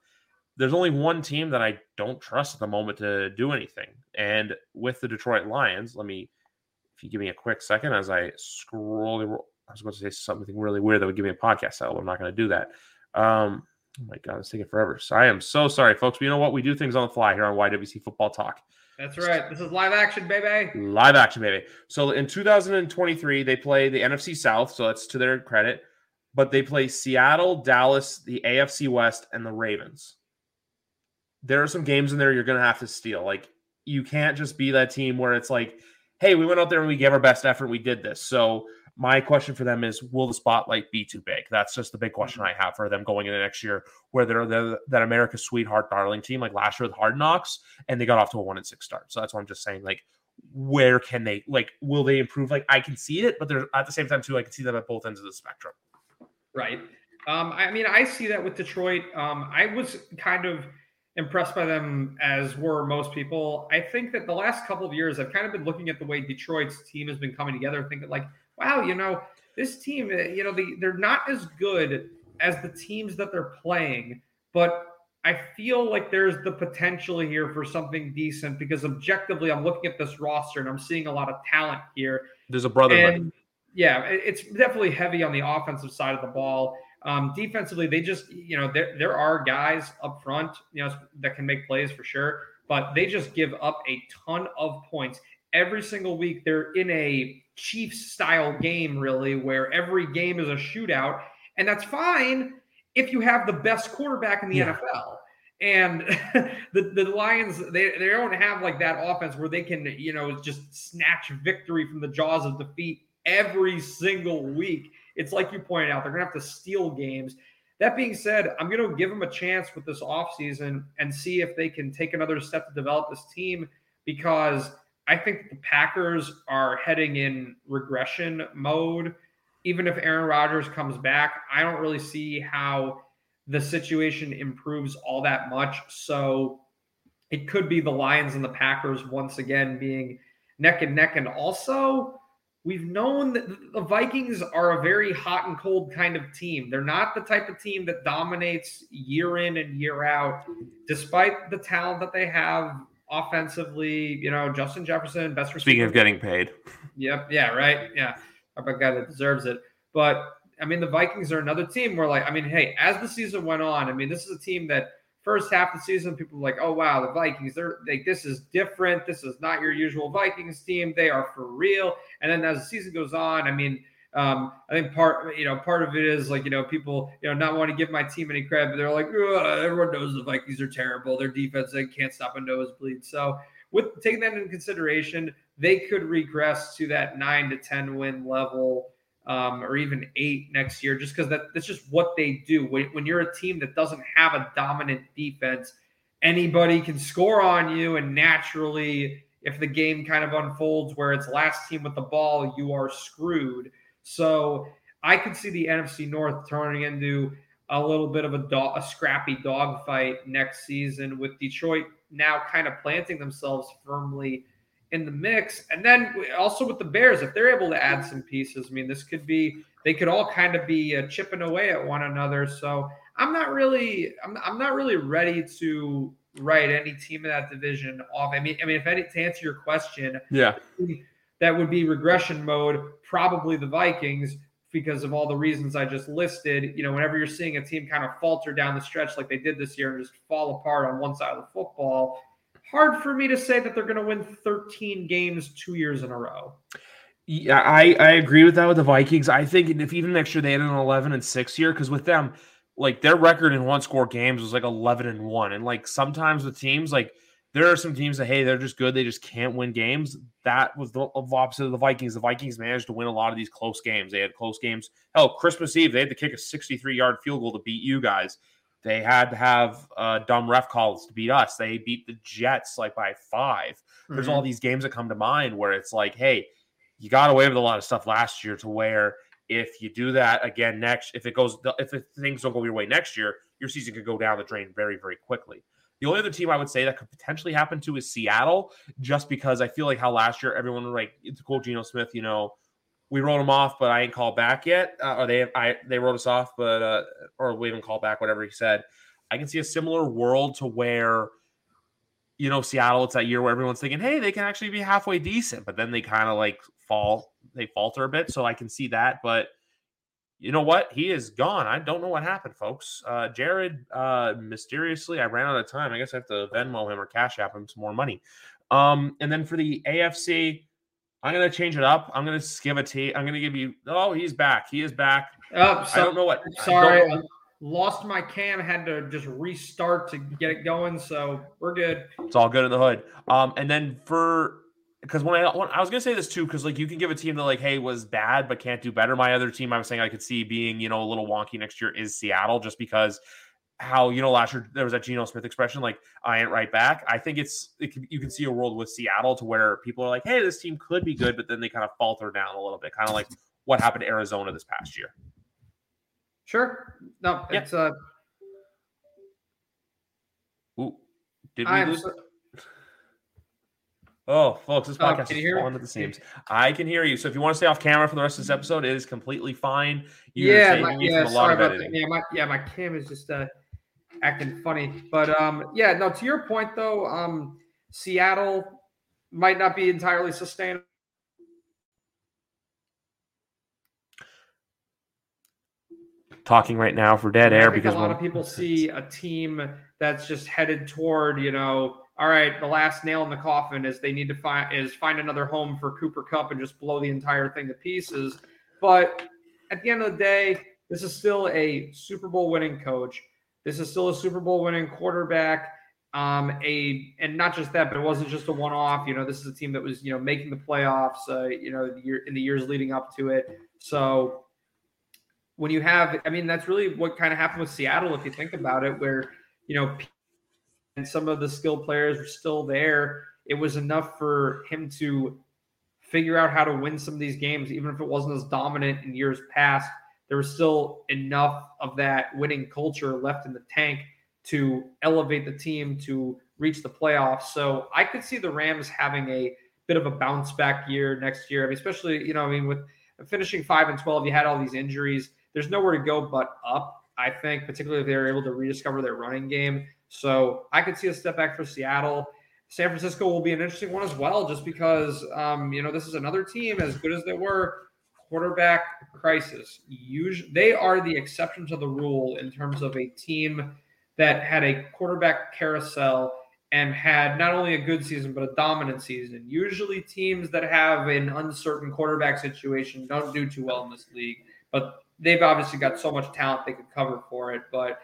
there's only one team that I don't trust at the moment to do anything. And with the Detroit Lions, if you give me a quick second as I scroll. I was going to say something really weird that would give me a podcast title. I'm not going to do that. Oh my God, it's taking forever. So I am so sorry, folks. But you know what? We do things on the fly here on YWC Football Talk. That's right. This is live action, baby. Live action, baby. So in 2023, they play the NFC South. So that's to their credit. But they play Seattle, Dallas, the AFC West, and the Ravens. There are some games in there you're going to have to steal. Like, you can't just be that team where it's like, hey, we went out there and we gave our best effort. We did this. So my question for them is, will the spotlight be too big? That's just the big question I have for them going into next year, where they're that America's sweetheart darling team, like last year with Hard Knocks, and they got off to a 1-6 start. So that's why I'm just saying, like, where can they, like, will they improve? Like, I can see it, but they're at the same time, too, I can see them at both ends of the spectrum. Right. I see that with Detroit. I was kind of impressed by them, as were most people. I think that the last couple of years, I've kind of been looking at the way Detroit's team has been coming together and thinking, like, wow, you know, this team, you know, they're not as good as the teams that they're playing, but I feel like there's the potential here for something decent, because objectively I'm looking at this roster and I'm seeing a lot of talent here. There's a brotherhood. And yeah, it's definitely heavy on the offensive side of the ball. Defensively, they just, you know, there are guys up front, you know, that can make plays for sure, but they just give up a ton of points. Every single week they're in a Chiefs-style game, really, where every game is a shootout, and that's fine if you have the best quarterback in the NFL. And the Lions, they don't have like that offense where they can, you know, just snatch victory from the jaws of defeat every single week. It's like you pointed out, they're going to have to steal games. That being said, I'm going to give them a chance with this offseason and see if they can take another step to develop this team, because I think the Packers are heading in regression mode. Even if Aaron Rodgers comes back, I don't really see how the situation improves all that much. So it could be the Lions and the Packers once again being neck and neck. And also, we've known that the Vikings are a very hot and cold kind of team. They're not the type of team that dominates year in and year out, despite the talent that they have. Offensively, you know, Justin Jefferson, best receiver. Speaking of getting paid. Yep. Yeah. Right. Yeah. I'm a guy that deserves it. But I mean, the Vikings are another team where, like, I mean, hey, as the season went on, I mean, this is a team that first half of the season, people were like, oh, wow, the Vikings, they're like, this is different. This is not your usual Vikings team. They are for real. And then as the season goes on, I mean, I think part of it is, like, you know, people, you know, not want to give my team any credit, but they're like, everyone knows the Vikings are terrible. Their defense, they can't stop a nosebleed. So with taking that into consideration, they could regress to that 9 to 10 win level, or even 8 next year, just because that's just what they do. When you're a team that doesn't have a dominant defense, anybody can score on you. And naturally, if the game kind of unfolds where it's last team with the ball, you are screwed. So I could see the NFC North turning into a little bit of a scrappy dogfight next season, with Detroit now kind of planting themselves firmly in the mix. And then also with the Bears, if they're able to add some pieces, I mean, this could be, they could all kind of be chipping away at one another. So I'm not really ready to write any team in that division off. I mean, if any, to answer your question, yeah, that would be regression mode, probably the Vikings, because of all the reasons I just listed. You know, whenever you're seeing a team kind of falter down the stretch like they did this year and just fall apart on one side of the football, hard for me to say that they're going to win 13 games 2 years in a row. Yeah, I agree with that with the Vikings. I think if even next year they had an 11-6 year, because with them, like, their record in one score games was like 11-1. And like sometimes with teams, like there are some teams that, hey, they're just good, they just can't win games. That was the opposite of the Vikings. The Vikings managed to win a lot of these close games. They had close games. Hell, Christmas Eve, they had to kick a 63-yard field goal to beat you guys. They had to have dumb ref calls to beat us. They beat the Jets like by 5. Mm-hmm. There's all these games that come to mind where it's like, hey, you got away with a lot of stuff last year, to where if you do that again next, if things don't go your way next year, your season could go down the drain very, very quickly. The only other team I would say that could potentially happen to is Seattle, just because I feel like how last year everyone was like, it's cool, Geno Smith, you know, we wrote him off, but I ain't called back yet. They wrote us off, but or we didn't call back, whatever he said. I can see a similar world to where, you know, Seattle, it's that year where everyone's thinking, hey, they can actually be halfway decent, but then they kind of like falter a bit. So I can see that, but you know what? He is gone. I don't know what happened, folks. Jared, mysteriously, I ran out of time. I guess I have to Venmo him or Cash App him some more money. And then for the AFC, I'm going to change it up. I'm going to give he's back. He is back. I don't know what. Sorry. I lost my cam. Had to just restart to get it going. So we're good. It's all good in the hood. And then for, because when I was going to say this too, because like you can give a team that like, hey, was bad, but can't do better. My other team I was saying I could see being, you know, a little wonky next year is Seattle, just because how, you know, last year there was that Geno Smith expression, like, I ain't right back. I think you can see a world with Seattle to where people are like, hey, this team could be good, but then they kind of falter down a little bit, kind of like what happened to Arizona this past year. Sure. No, yeah. It's did we lose? Oh, folks, this podcast is falling at the seams. I can hear you. So if you want to stay off camera for the rest of this episode, it is completely fine. My cam is just acting funny. But, to your point, though, Seattle might not be entirely sustainable. Talking right now for dead air, because a lot of people see a team that's just headed toward, you know, all right, the last nail in the coffin is they need to find another home for Cooper Kupp and just blow the entire thing to pieces. But at the end of the day, this is still a Super Bowl winning coach. This is still a Super Bowl winning quarterback. And not just that, but it wasn't just a one-off. You know, this is a team that was, you know, making the playoffs, in the years leading up to it. So when you have, I mean, that's really what kind of happened with Seattle, if you think about it, where, you know, and some of the skilled players were still there. It was enough for him to figure out how to win some of these games, even if it wasn't as dominant in years past. There was still enough of that winning culture left in the tank to elevate the team to reach the playoffs. So I could see the Rams having a bit of a bounce back year next year. I mean, especially, you know, I mean, with finishing 5-12, you had all these injuries. There's nowhere to go but up, I think, particularly if they were able to rediscover their running game. So I could see a step back for Seattle. San Francisco will be an interesting one as well, just because, this is another team, as good as they were, quarterback crisis. They are the exception to the rule in terms of a team that had a quarterback carousel and had not only a good season, but a dominant season. Usually teams that have an uncertain quarterback situation don't do too well in this league, but they've obviously got so much talent they could cover for it. But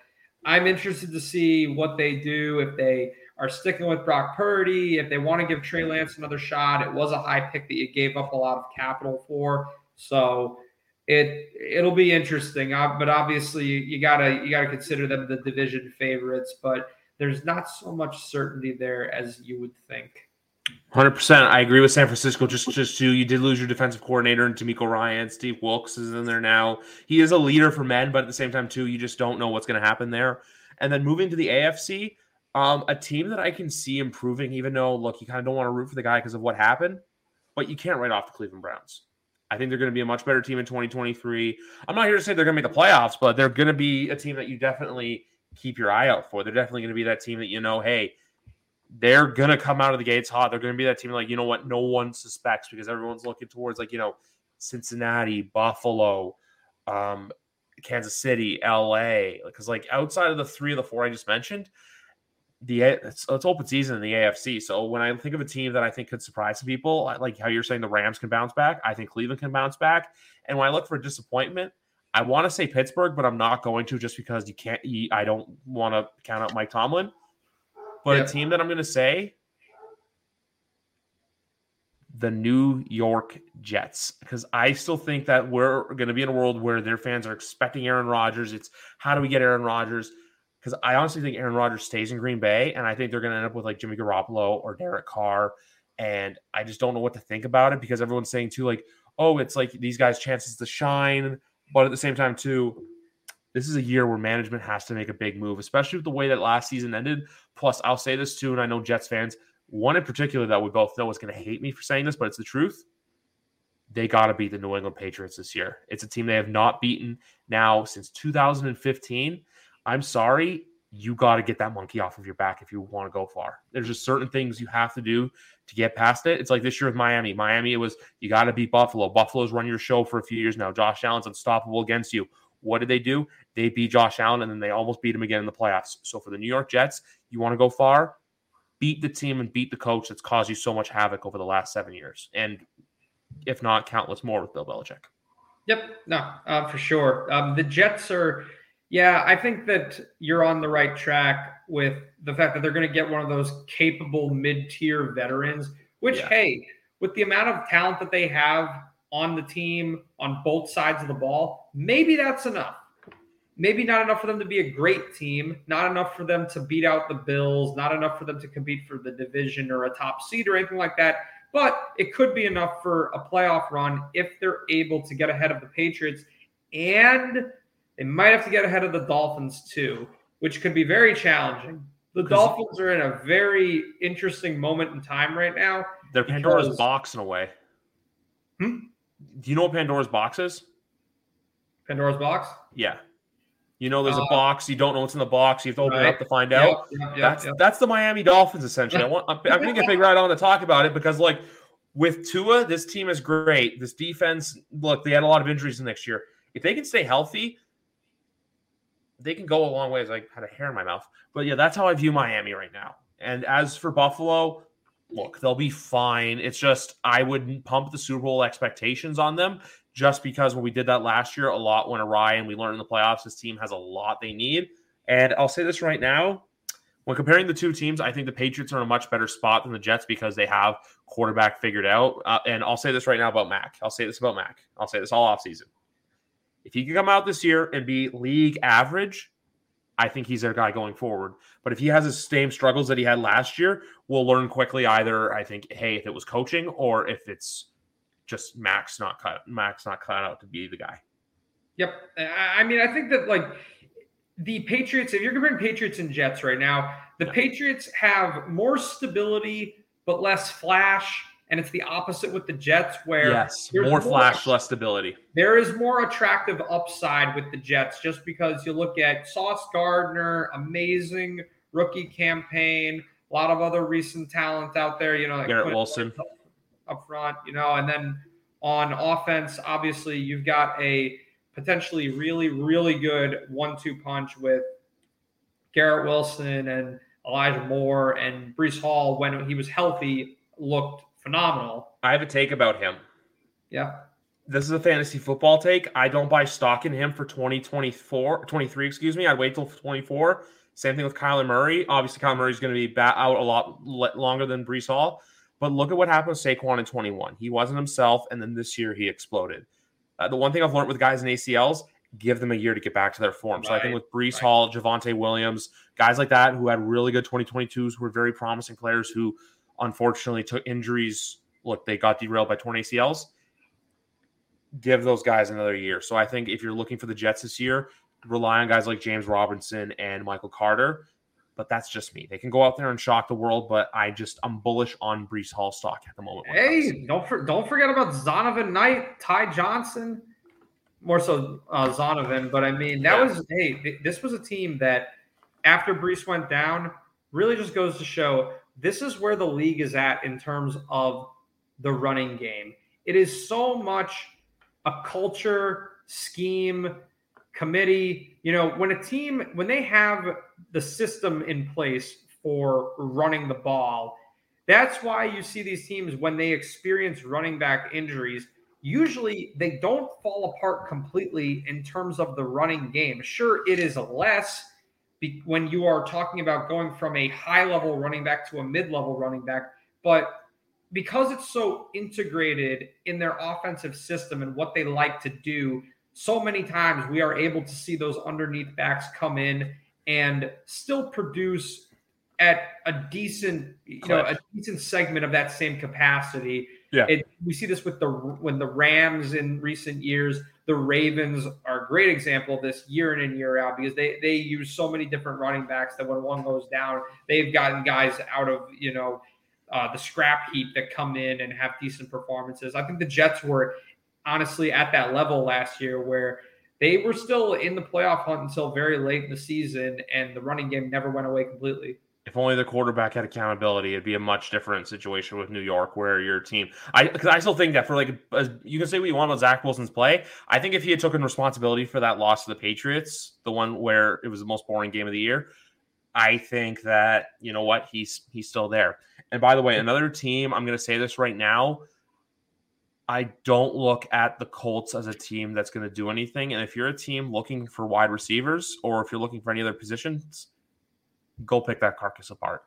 I'm interested to see what they do, if they are sticking with Brock Purdy, if they want to give Trey Lance another shot, it was a high pick that you gave up a lot of capital for. So it'll be interesting. But obviously you gotta consider them the division favorites, but there's not so much certainty there as you would think. 100%. I agree with San Francisco. You did lose your defensive coordinator and D'Amico Ryan. Steve Wilkes is in there now. He is a leader for men, but at the same time, too, you just don't know what's going to happen there. And then moving to the AFC, a team that I can see improving, even though, look, you kind of don't want to root for the guy because of what happened, but you can't write off the Cleveland Browns. I think they're going to be a much better team in 2023. I'm not here to say they're going to make the playoffs, but they're going to be a team that you definitely keep your eye out for. They're definitely going to be that team that, you know, hey, they're going to come out of the gates hot. They're going to be that team like, you know what, no one suspects because everyone's looking towards like, you know, Cincinnati, Buffalo, Kansas City, LA. Because like outside of the three of the four I just mentioned, it's open season in the AFC. So when I think of a team that I think could surprise some people, like how you're saying the Rams can bounce back, I think Cleveland can bounce back. And when I look for disappointment, I want to say Pittsburgh, but I'm not going to just because you can't. I don't want to count out Mike Tomlin. But a team that I'm going to say, the New York Jets, because I still think that we're going to be in a world where their fans are expecting Aaron Rodgers. It's how do we get Aaron Rodgers? Because I honestly think Aaron Rodgers stays in Green Bay, and I think they're going to end up with like Jimmy Garoppolo or Derek Carr. And I just don't know what to think about it because everyone's saying too, like, oh, it's like these guys' chances to shine. But at the same time, too, this is a year where management has to make a big move, especially with the way that last season ended. Plus, I'll say this too, and I know Jets fans, one in particular that we both know is going to hate me for saying this, but it's the truth. They got to beat the New England Patriots this year. It's a team they have not beaten now since 2015. I'm sorry, you got to get that monkey off of your back if you want to go far. There's just certain things you have to do to get past it. It's like this year with Miami. Miami, it was you got to beat Buffalo. Buffalo's run your show for a few years now. Josh Allen's unstoppable against you. What did they do? They beat Josh Allen, and then they almost beat him again in the playoffs. So for the New York Jets, you want to go far, beat the team and beat the coach that's caused you so much havoc over the last 7 years. And if not, countless more with Bill Belichick. Yep. No, for sure. The Jets are, I think that you're on the right track with the fact that they're going to get one of those capable mid-tier veterans, which, hey, with the amount of talent that they have on the team, on both sides of the ball, maybe that's enough. Maybe not enough for them to be a great team, not enough for them to beat out the Bills, not enough for them to compete for the division or a top seed or anything like that, but it could be enough for a playoff run if they're able to get ahead of the Patriots, and they might have to get ahead of the Dolphins too, which could be very challenging. The Dolphins are in a very interesting moment in time right now. They're Pandora's box in a way. Do you know what Pandora's box is? Pandora's box? Yeah. You know, there's a box. You don't know what's in the box. You have to open it up to find out. That's the Miami Dolphins, essentially. I'm going to get big right on to talk about it because, like, with Tua, this team is great. This defense, look, they had a lot of injuries next year. If they can stay healthy, they can go a long ways. I had a hair in my mouth. But, yeah, that's how I view Miami right now. And as for Buffalo, look, they'll be fine. It's just I wouldn't pump the Super Bowl expectations on them just because when we did that last year, a lot went awry, and we learned in the playoffs this team has a lot they need. And I'll say this right now. When comparing the two teams, I think the Patriots are in a much better spot than the Jets because they have quarterback figured out. And I'll say this right now about Mac. I'll say this about Mac. I'll say this all offseason. If he can come out this year and be league average, I think he's their guy going forward. But if he has the same struggles that he had last year, we'll learn quickly either, I think, hey, if it was coaching or if it's just Max not cut out to be the guy. Yep. I mean, I think that, like, the Patriots, if you're comparing Patriots and Jets right now, the Patriots have more stability but less flash. And it's the opposite with the Jets where more flash, less stability. There is more attractive upside with the Jets just because you look at Sauce Gardner, amazing rookie campaign, a lot of other recent talent out there. You know, like Garrett Wilson up front, you know, and then on offense, obviously you've got a potentially really, really good 1-2 punch with Garrett Wilson and Elijah Moore, and Breece Hall, when he was healthy, looked phenomenal. I have a take about him. Yeah. This is a fantasy football take. I don't buy stock in him for 2023, excuse me. I'd wait till 24. Same thing with Kyler Murray. Obviously, Kyler Murray's going to be out a lot longer than Breece Hall. But look at what happened with Saquon in 21. He wasn't himself, and then this year he exploded. The one thing I've learned with guys in ACLs, give them a year to get back to their form. Right, so I think with Breece Hall, Javonte Williams, guys like that who had really good 2022s were very promising players who unfortunately took injuries. Look, they got derailed by torn ACLs. Give those guys another year. So I think if you're looking for the Jets this year, rely on guys like James Robinson and Michael Carter, but that's just me. They can go out there and shock the world, but I'm bullish on Breece Hall stock at the moment. Hey, don't forget about Zonovan Knight, Ty Johnson, more so Zonovan. But I mean, this was a team that after Breece went down really just goes to show this is where the league is at in terms of the running game. It is so much a culture, scheme, committee. You know, when they have the system in place for running the ball, that's why you see these teams when they experience running back injuries, usually they don't fall apart completely in terms of the running game. Sure, it is less when you are talking about going from a high-level running back to a mid-level running back, but because it's so integrated in their offensive system and what they like to do, so many times we are able to see those underneath backs come in and still produce at a decent, a decent segment of that same capacity. Yeah. We see this with when the Rams in recent years, the Ravens are a great example of this year in and year out because they use so many different running backs that when one goes down, they've gotten guys out of, the scrap heap that come in and have decent performances. I think the Jets were honestly at that level last year where they were still in the playoff hunt until very late in the season, and the running game never went away completely. If only the quarterback had accountability, it'd be a much different situation with New York where your team – because I still think that for you can say what you want about Zach Wilson's play. I think if he had taken responsibility for that loss to the Patriots, the one where it was the most boring game of the year, I think that, you know what, he's still there. And by the way, another team, I'm going to say this right now, I don't look at the Colts as a team that's going to do anything. And if you're a team looking for wide receivers or if you're looking for any other positions, go pick that carcass apart.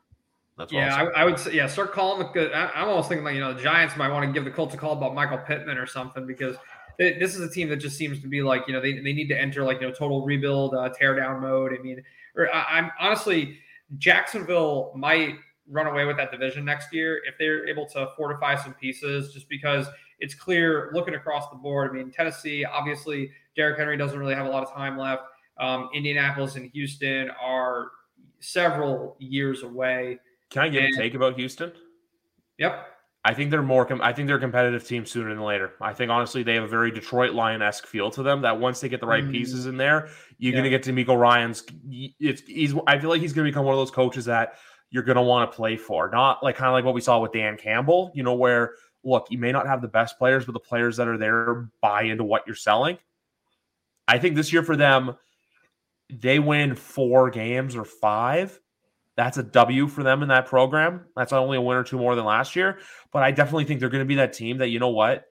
That's what I would say. Yeah, start calling I'm almost thinking the Giants might want to give the Colts a call about Michael Pittman or something because this is a team that just seems to be they need to enter total rebuild, teardown mode. I mean, I'm honestly, Jacksonville might run away with that division next year if they're able to fortify some pieces, just because it's clear looking across the board. I mean, Tennessee, obviously, Derrick Henry doesn't really have a lot of time left. Indianapolis and Houston are several years away. Can I give a take about Houston? Yep. I think they're a competitive team sooner than later. I think, honestly, they have a very Detroit Lion-esque feel to them that once they get the right pieces in there, you're going to get to D'Amico Ryan's. I feel like he's going to become one of those coaches that you're going to want to play for. Not kind of like what we saw with Dan Campbell, where, look, you may not have the best players, but the players that are there buy into what you're selling. I think this year for them, they win 4 games or 5. That's a W for them in that program. That's only a win or 2 more than last year. But I definitely think they're going to be that team that,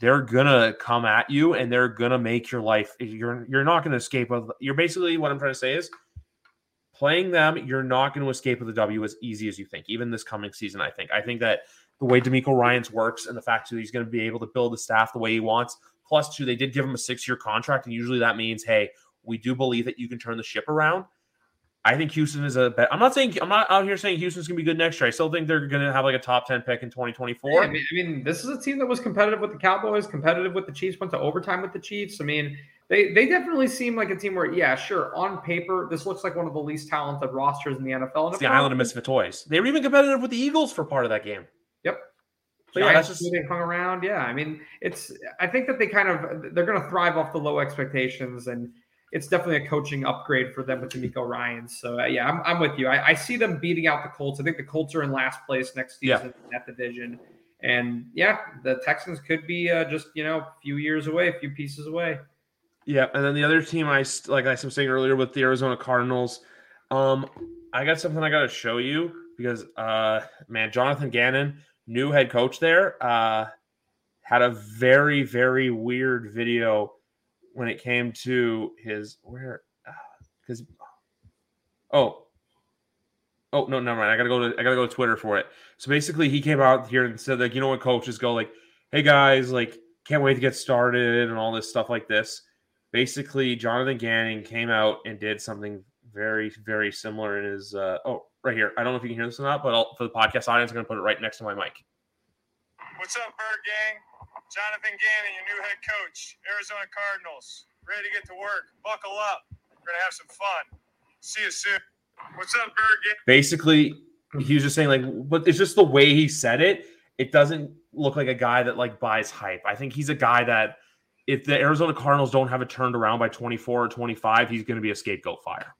they're going to come at you and they're going to make your life. You're not going to escape. You're basically, what I'm trying to say is, playing them, you're not going to escape with a W as easy as you think, even this coming season, I think. I think that the way D'Amico Ryans works and the fact that he's going to be able to build the staff the way he wants, plus 2, they did give him a 6-year contract, and usually that means, hey, we do believe that you can turn the ship around. I think Houston is I'm not out here saying Houston's going to be good next year. I still think they're going to have a top 10 pick in 2024. I mean, this is a team that was competitive with the Cowboys, competitive with the Chiefs, went to overtime with the Chiefs. I mean, they definitely seem like a team where, yeah, sure, on paper, this looks like one of the least talented rosters in the NFL. It's the island of misfit toys. They were even competitive with the Eagles for part of that game. Yep. So they hung around. Yeah, I mean, I think that they're going to thrive off the low expectations, and it's definitely a coaching upgrade for them with D'Amico Ryan. So, yeah, I'm with you. I see them beating out the Colts. I think the Colts are in last place next season in that division. And, yeah, the Texans could be just a few years away, a few pieces away. Yeah, and then the other team, like I was saying earlier with the Arizona Cardinals, I got something I got to show you because, Jonathan Gannon, new head coach there, had a very, very weird video when it came to his never mind. I gotta go to Twitter for it. So basically, he came out here and said, like, you know what, coaches go like, hey guys, like, can't wait to get started and all this stuff like this. Basically, Jonathan Gannon came out and did something very, very similar in his right here. I don't know if you can hear this or not, but for the podcast audience, I'm gonna put it right next to my mic. What's up, Bird Gang? Jonathan Gannon, your new head coach, Arizona Cardinals. Ready to get to work. Buckle up. We're gonna have some fun. See you soon. What's up, Bird Gang? Basically, he was just saying, like, but it's just the way he said it. It doesn't look like a guy that, like, buys hype. I think he's a guy that if the Arizona Cardinals don't have it turned around by 24 or 25, he's going to be a scapegoat fire.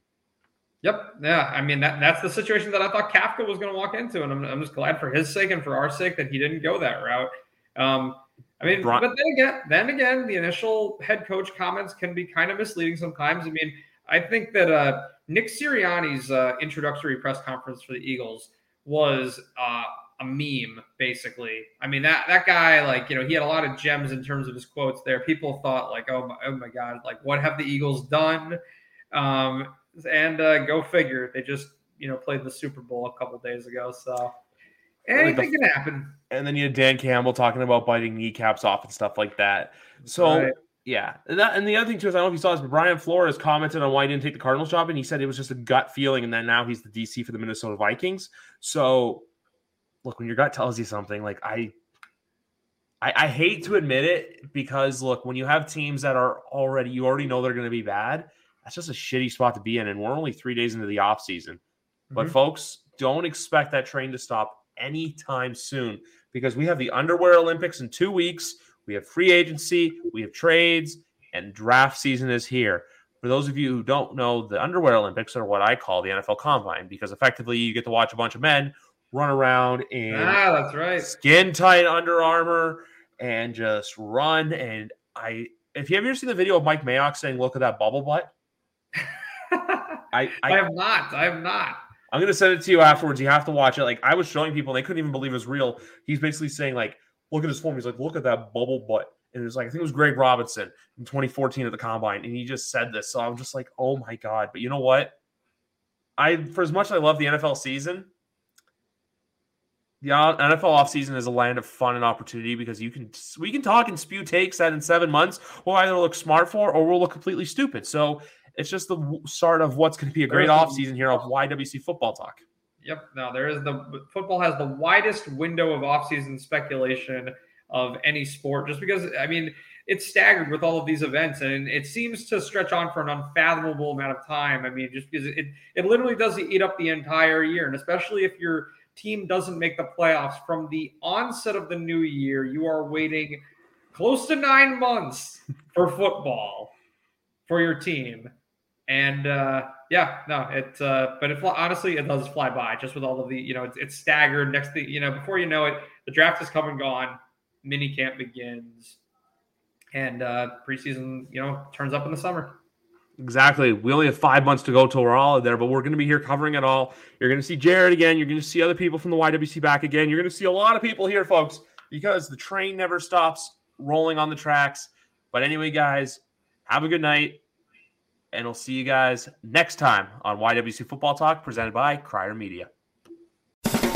Yep. Yeah. I mean, that's the situation that I thought Kafka was going to walk into. And I'm just glad for his sake and for our sake that he didn't go that route. I mean, but then again, the initial head coach comments can be kind of misleading sometimes. I mean, I think that Nick Sirianni's introductory press conference for the Eagles was a meme, basically. I mean, that guy, like, you know, he had a lot of gems in terms of his quotes there. People thought, like, oh my God, like, what have the Eagles done? And go figure. They just, you know, played the Super Bowl a couple days ago, so anything can happen. And then you had Dan Campbell talking about biting kneecaps off and stuff like that. So, right. Yeah. And the other thing, too, is I don't know if you saw this, but Brian Flores commented on why he didn't take the Cardinals job, and he said it was just a gut feeling, and then now he's the DC for the Minnesota Vikings. So, look, when your gut tells you something, like, I hate to admit it because, look, when you have teams that are already – you already know they're going to be bad, that's just a shitty spot to be in, and we're only 3 days into the offseason. Mm-hmm. But, folks, don't expect that train to stop anytime soon because we have the Underwear Olympics in 2 weeks. We have free agency, we have trades, and draft season is here. For those of you who don't know, the Underwear Olympics are what I call the NFL Combine because effectively you get to watch a bunch of men run around in that's right. Skin-tight Under Armour and just run. And if you have ever seen the video of Mike Mayock saying, look at that bubble butt. I have not. I'm going to send it to you afterwards. You have to watch it. Like, I was showing people, and they couldn't even believe it was real. He's basically saying, like, look at his form. He's like, look at that bubble butt. And it was like, I think it was Greg Robinson in 2014 at the Combine. And he just said this. So I'm just like, oh, my God. But you know what? For as much as I love the NFL season, the NFL offseason is a land of fun and opportunity because we can talk and spew takes that in 7 months we'll either look smart for or we'll look completely stupid. So it's just the start of what's going to be a great offseason here of YWC Football Talk. Yep. No, football has the widest window of offseason speculation of any sport, just because, I mean, it's staggered with all of these events and it seems to stretch on for an unfathomable amount of time. I mean, just because it literally does eat up the entire year. And especially if your team doesn't make the playoffs from the onset of the new year, you are waiting close to 9 months for football for your team. And, honestly, it does fly by just with all of the, you know, it's staggered. Next thing, you know, before you know it, the draft is come and gone. Mini camp begins and preseason, you know, turns up in the summer. Exactly. We only have 5 months to go till we're all there, but we're going to be here covering it all. You're going to see Jared again. You're going to see other people from the YWC back again. You're going to see a lot of people here, folks, because the train never stops rolling on the tracks. But anyway, guys, have a good night. And we'll see you guys next time on YWC Football Talk, presented by Cryer Media.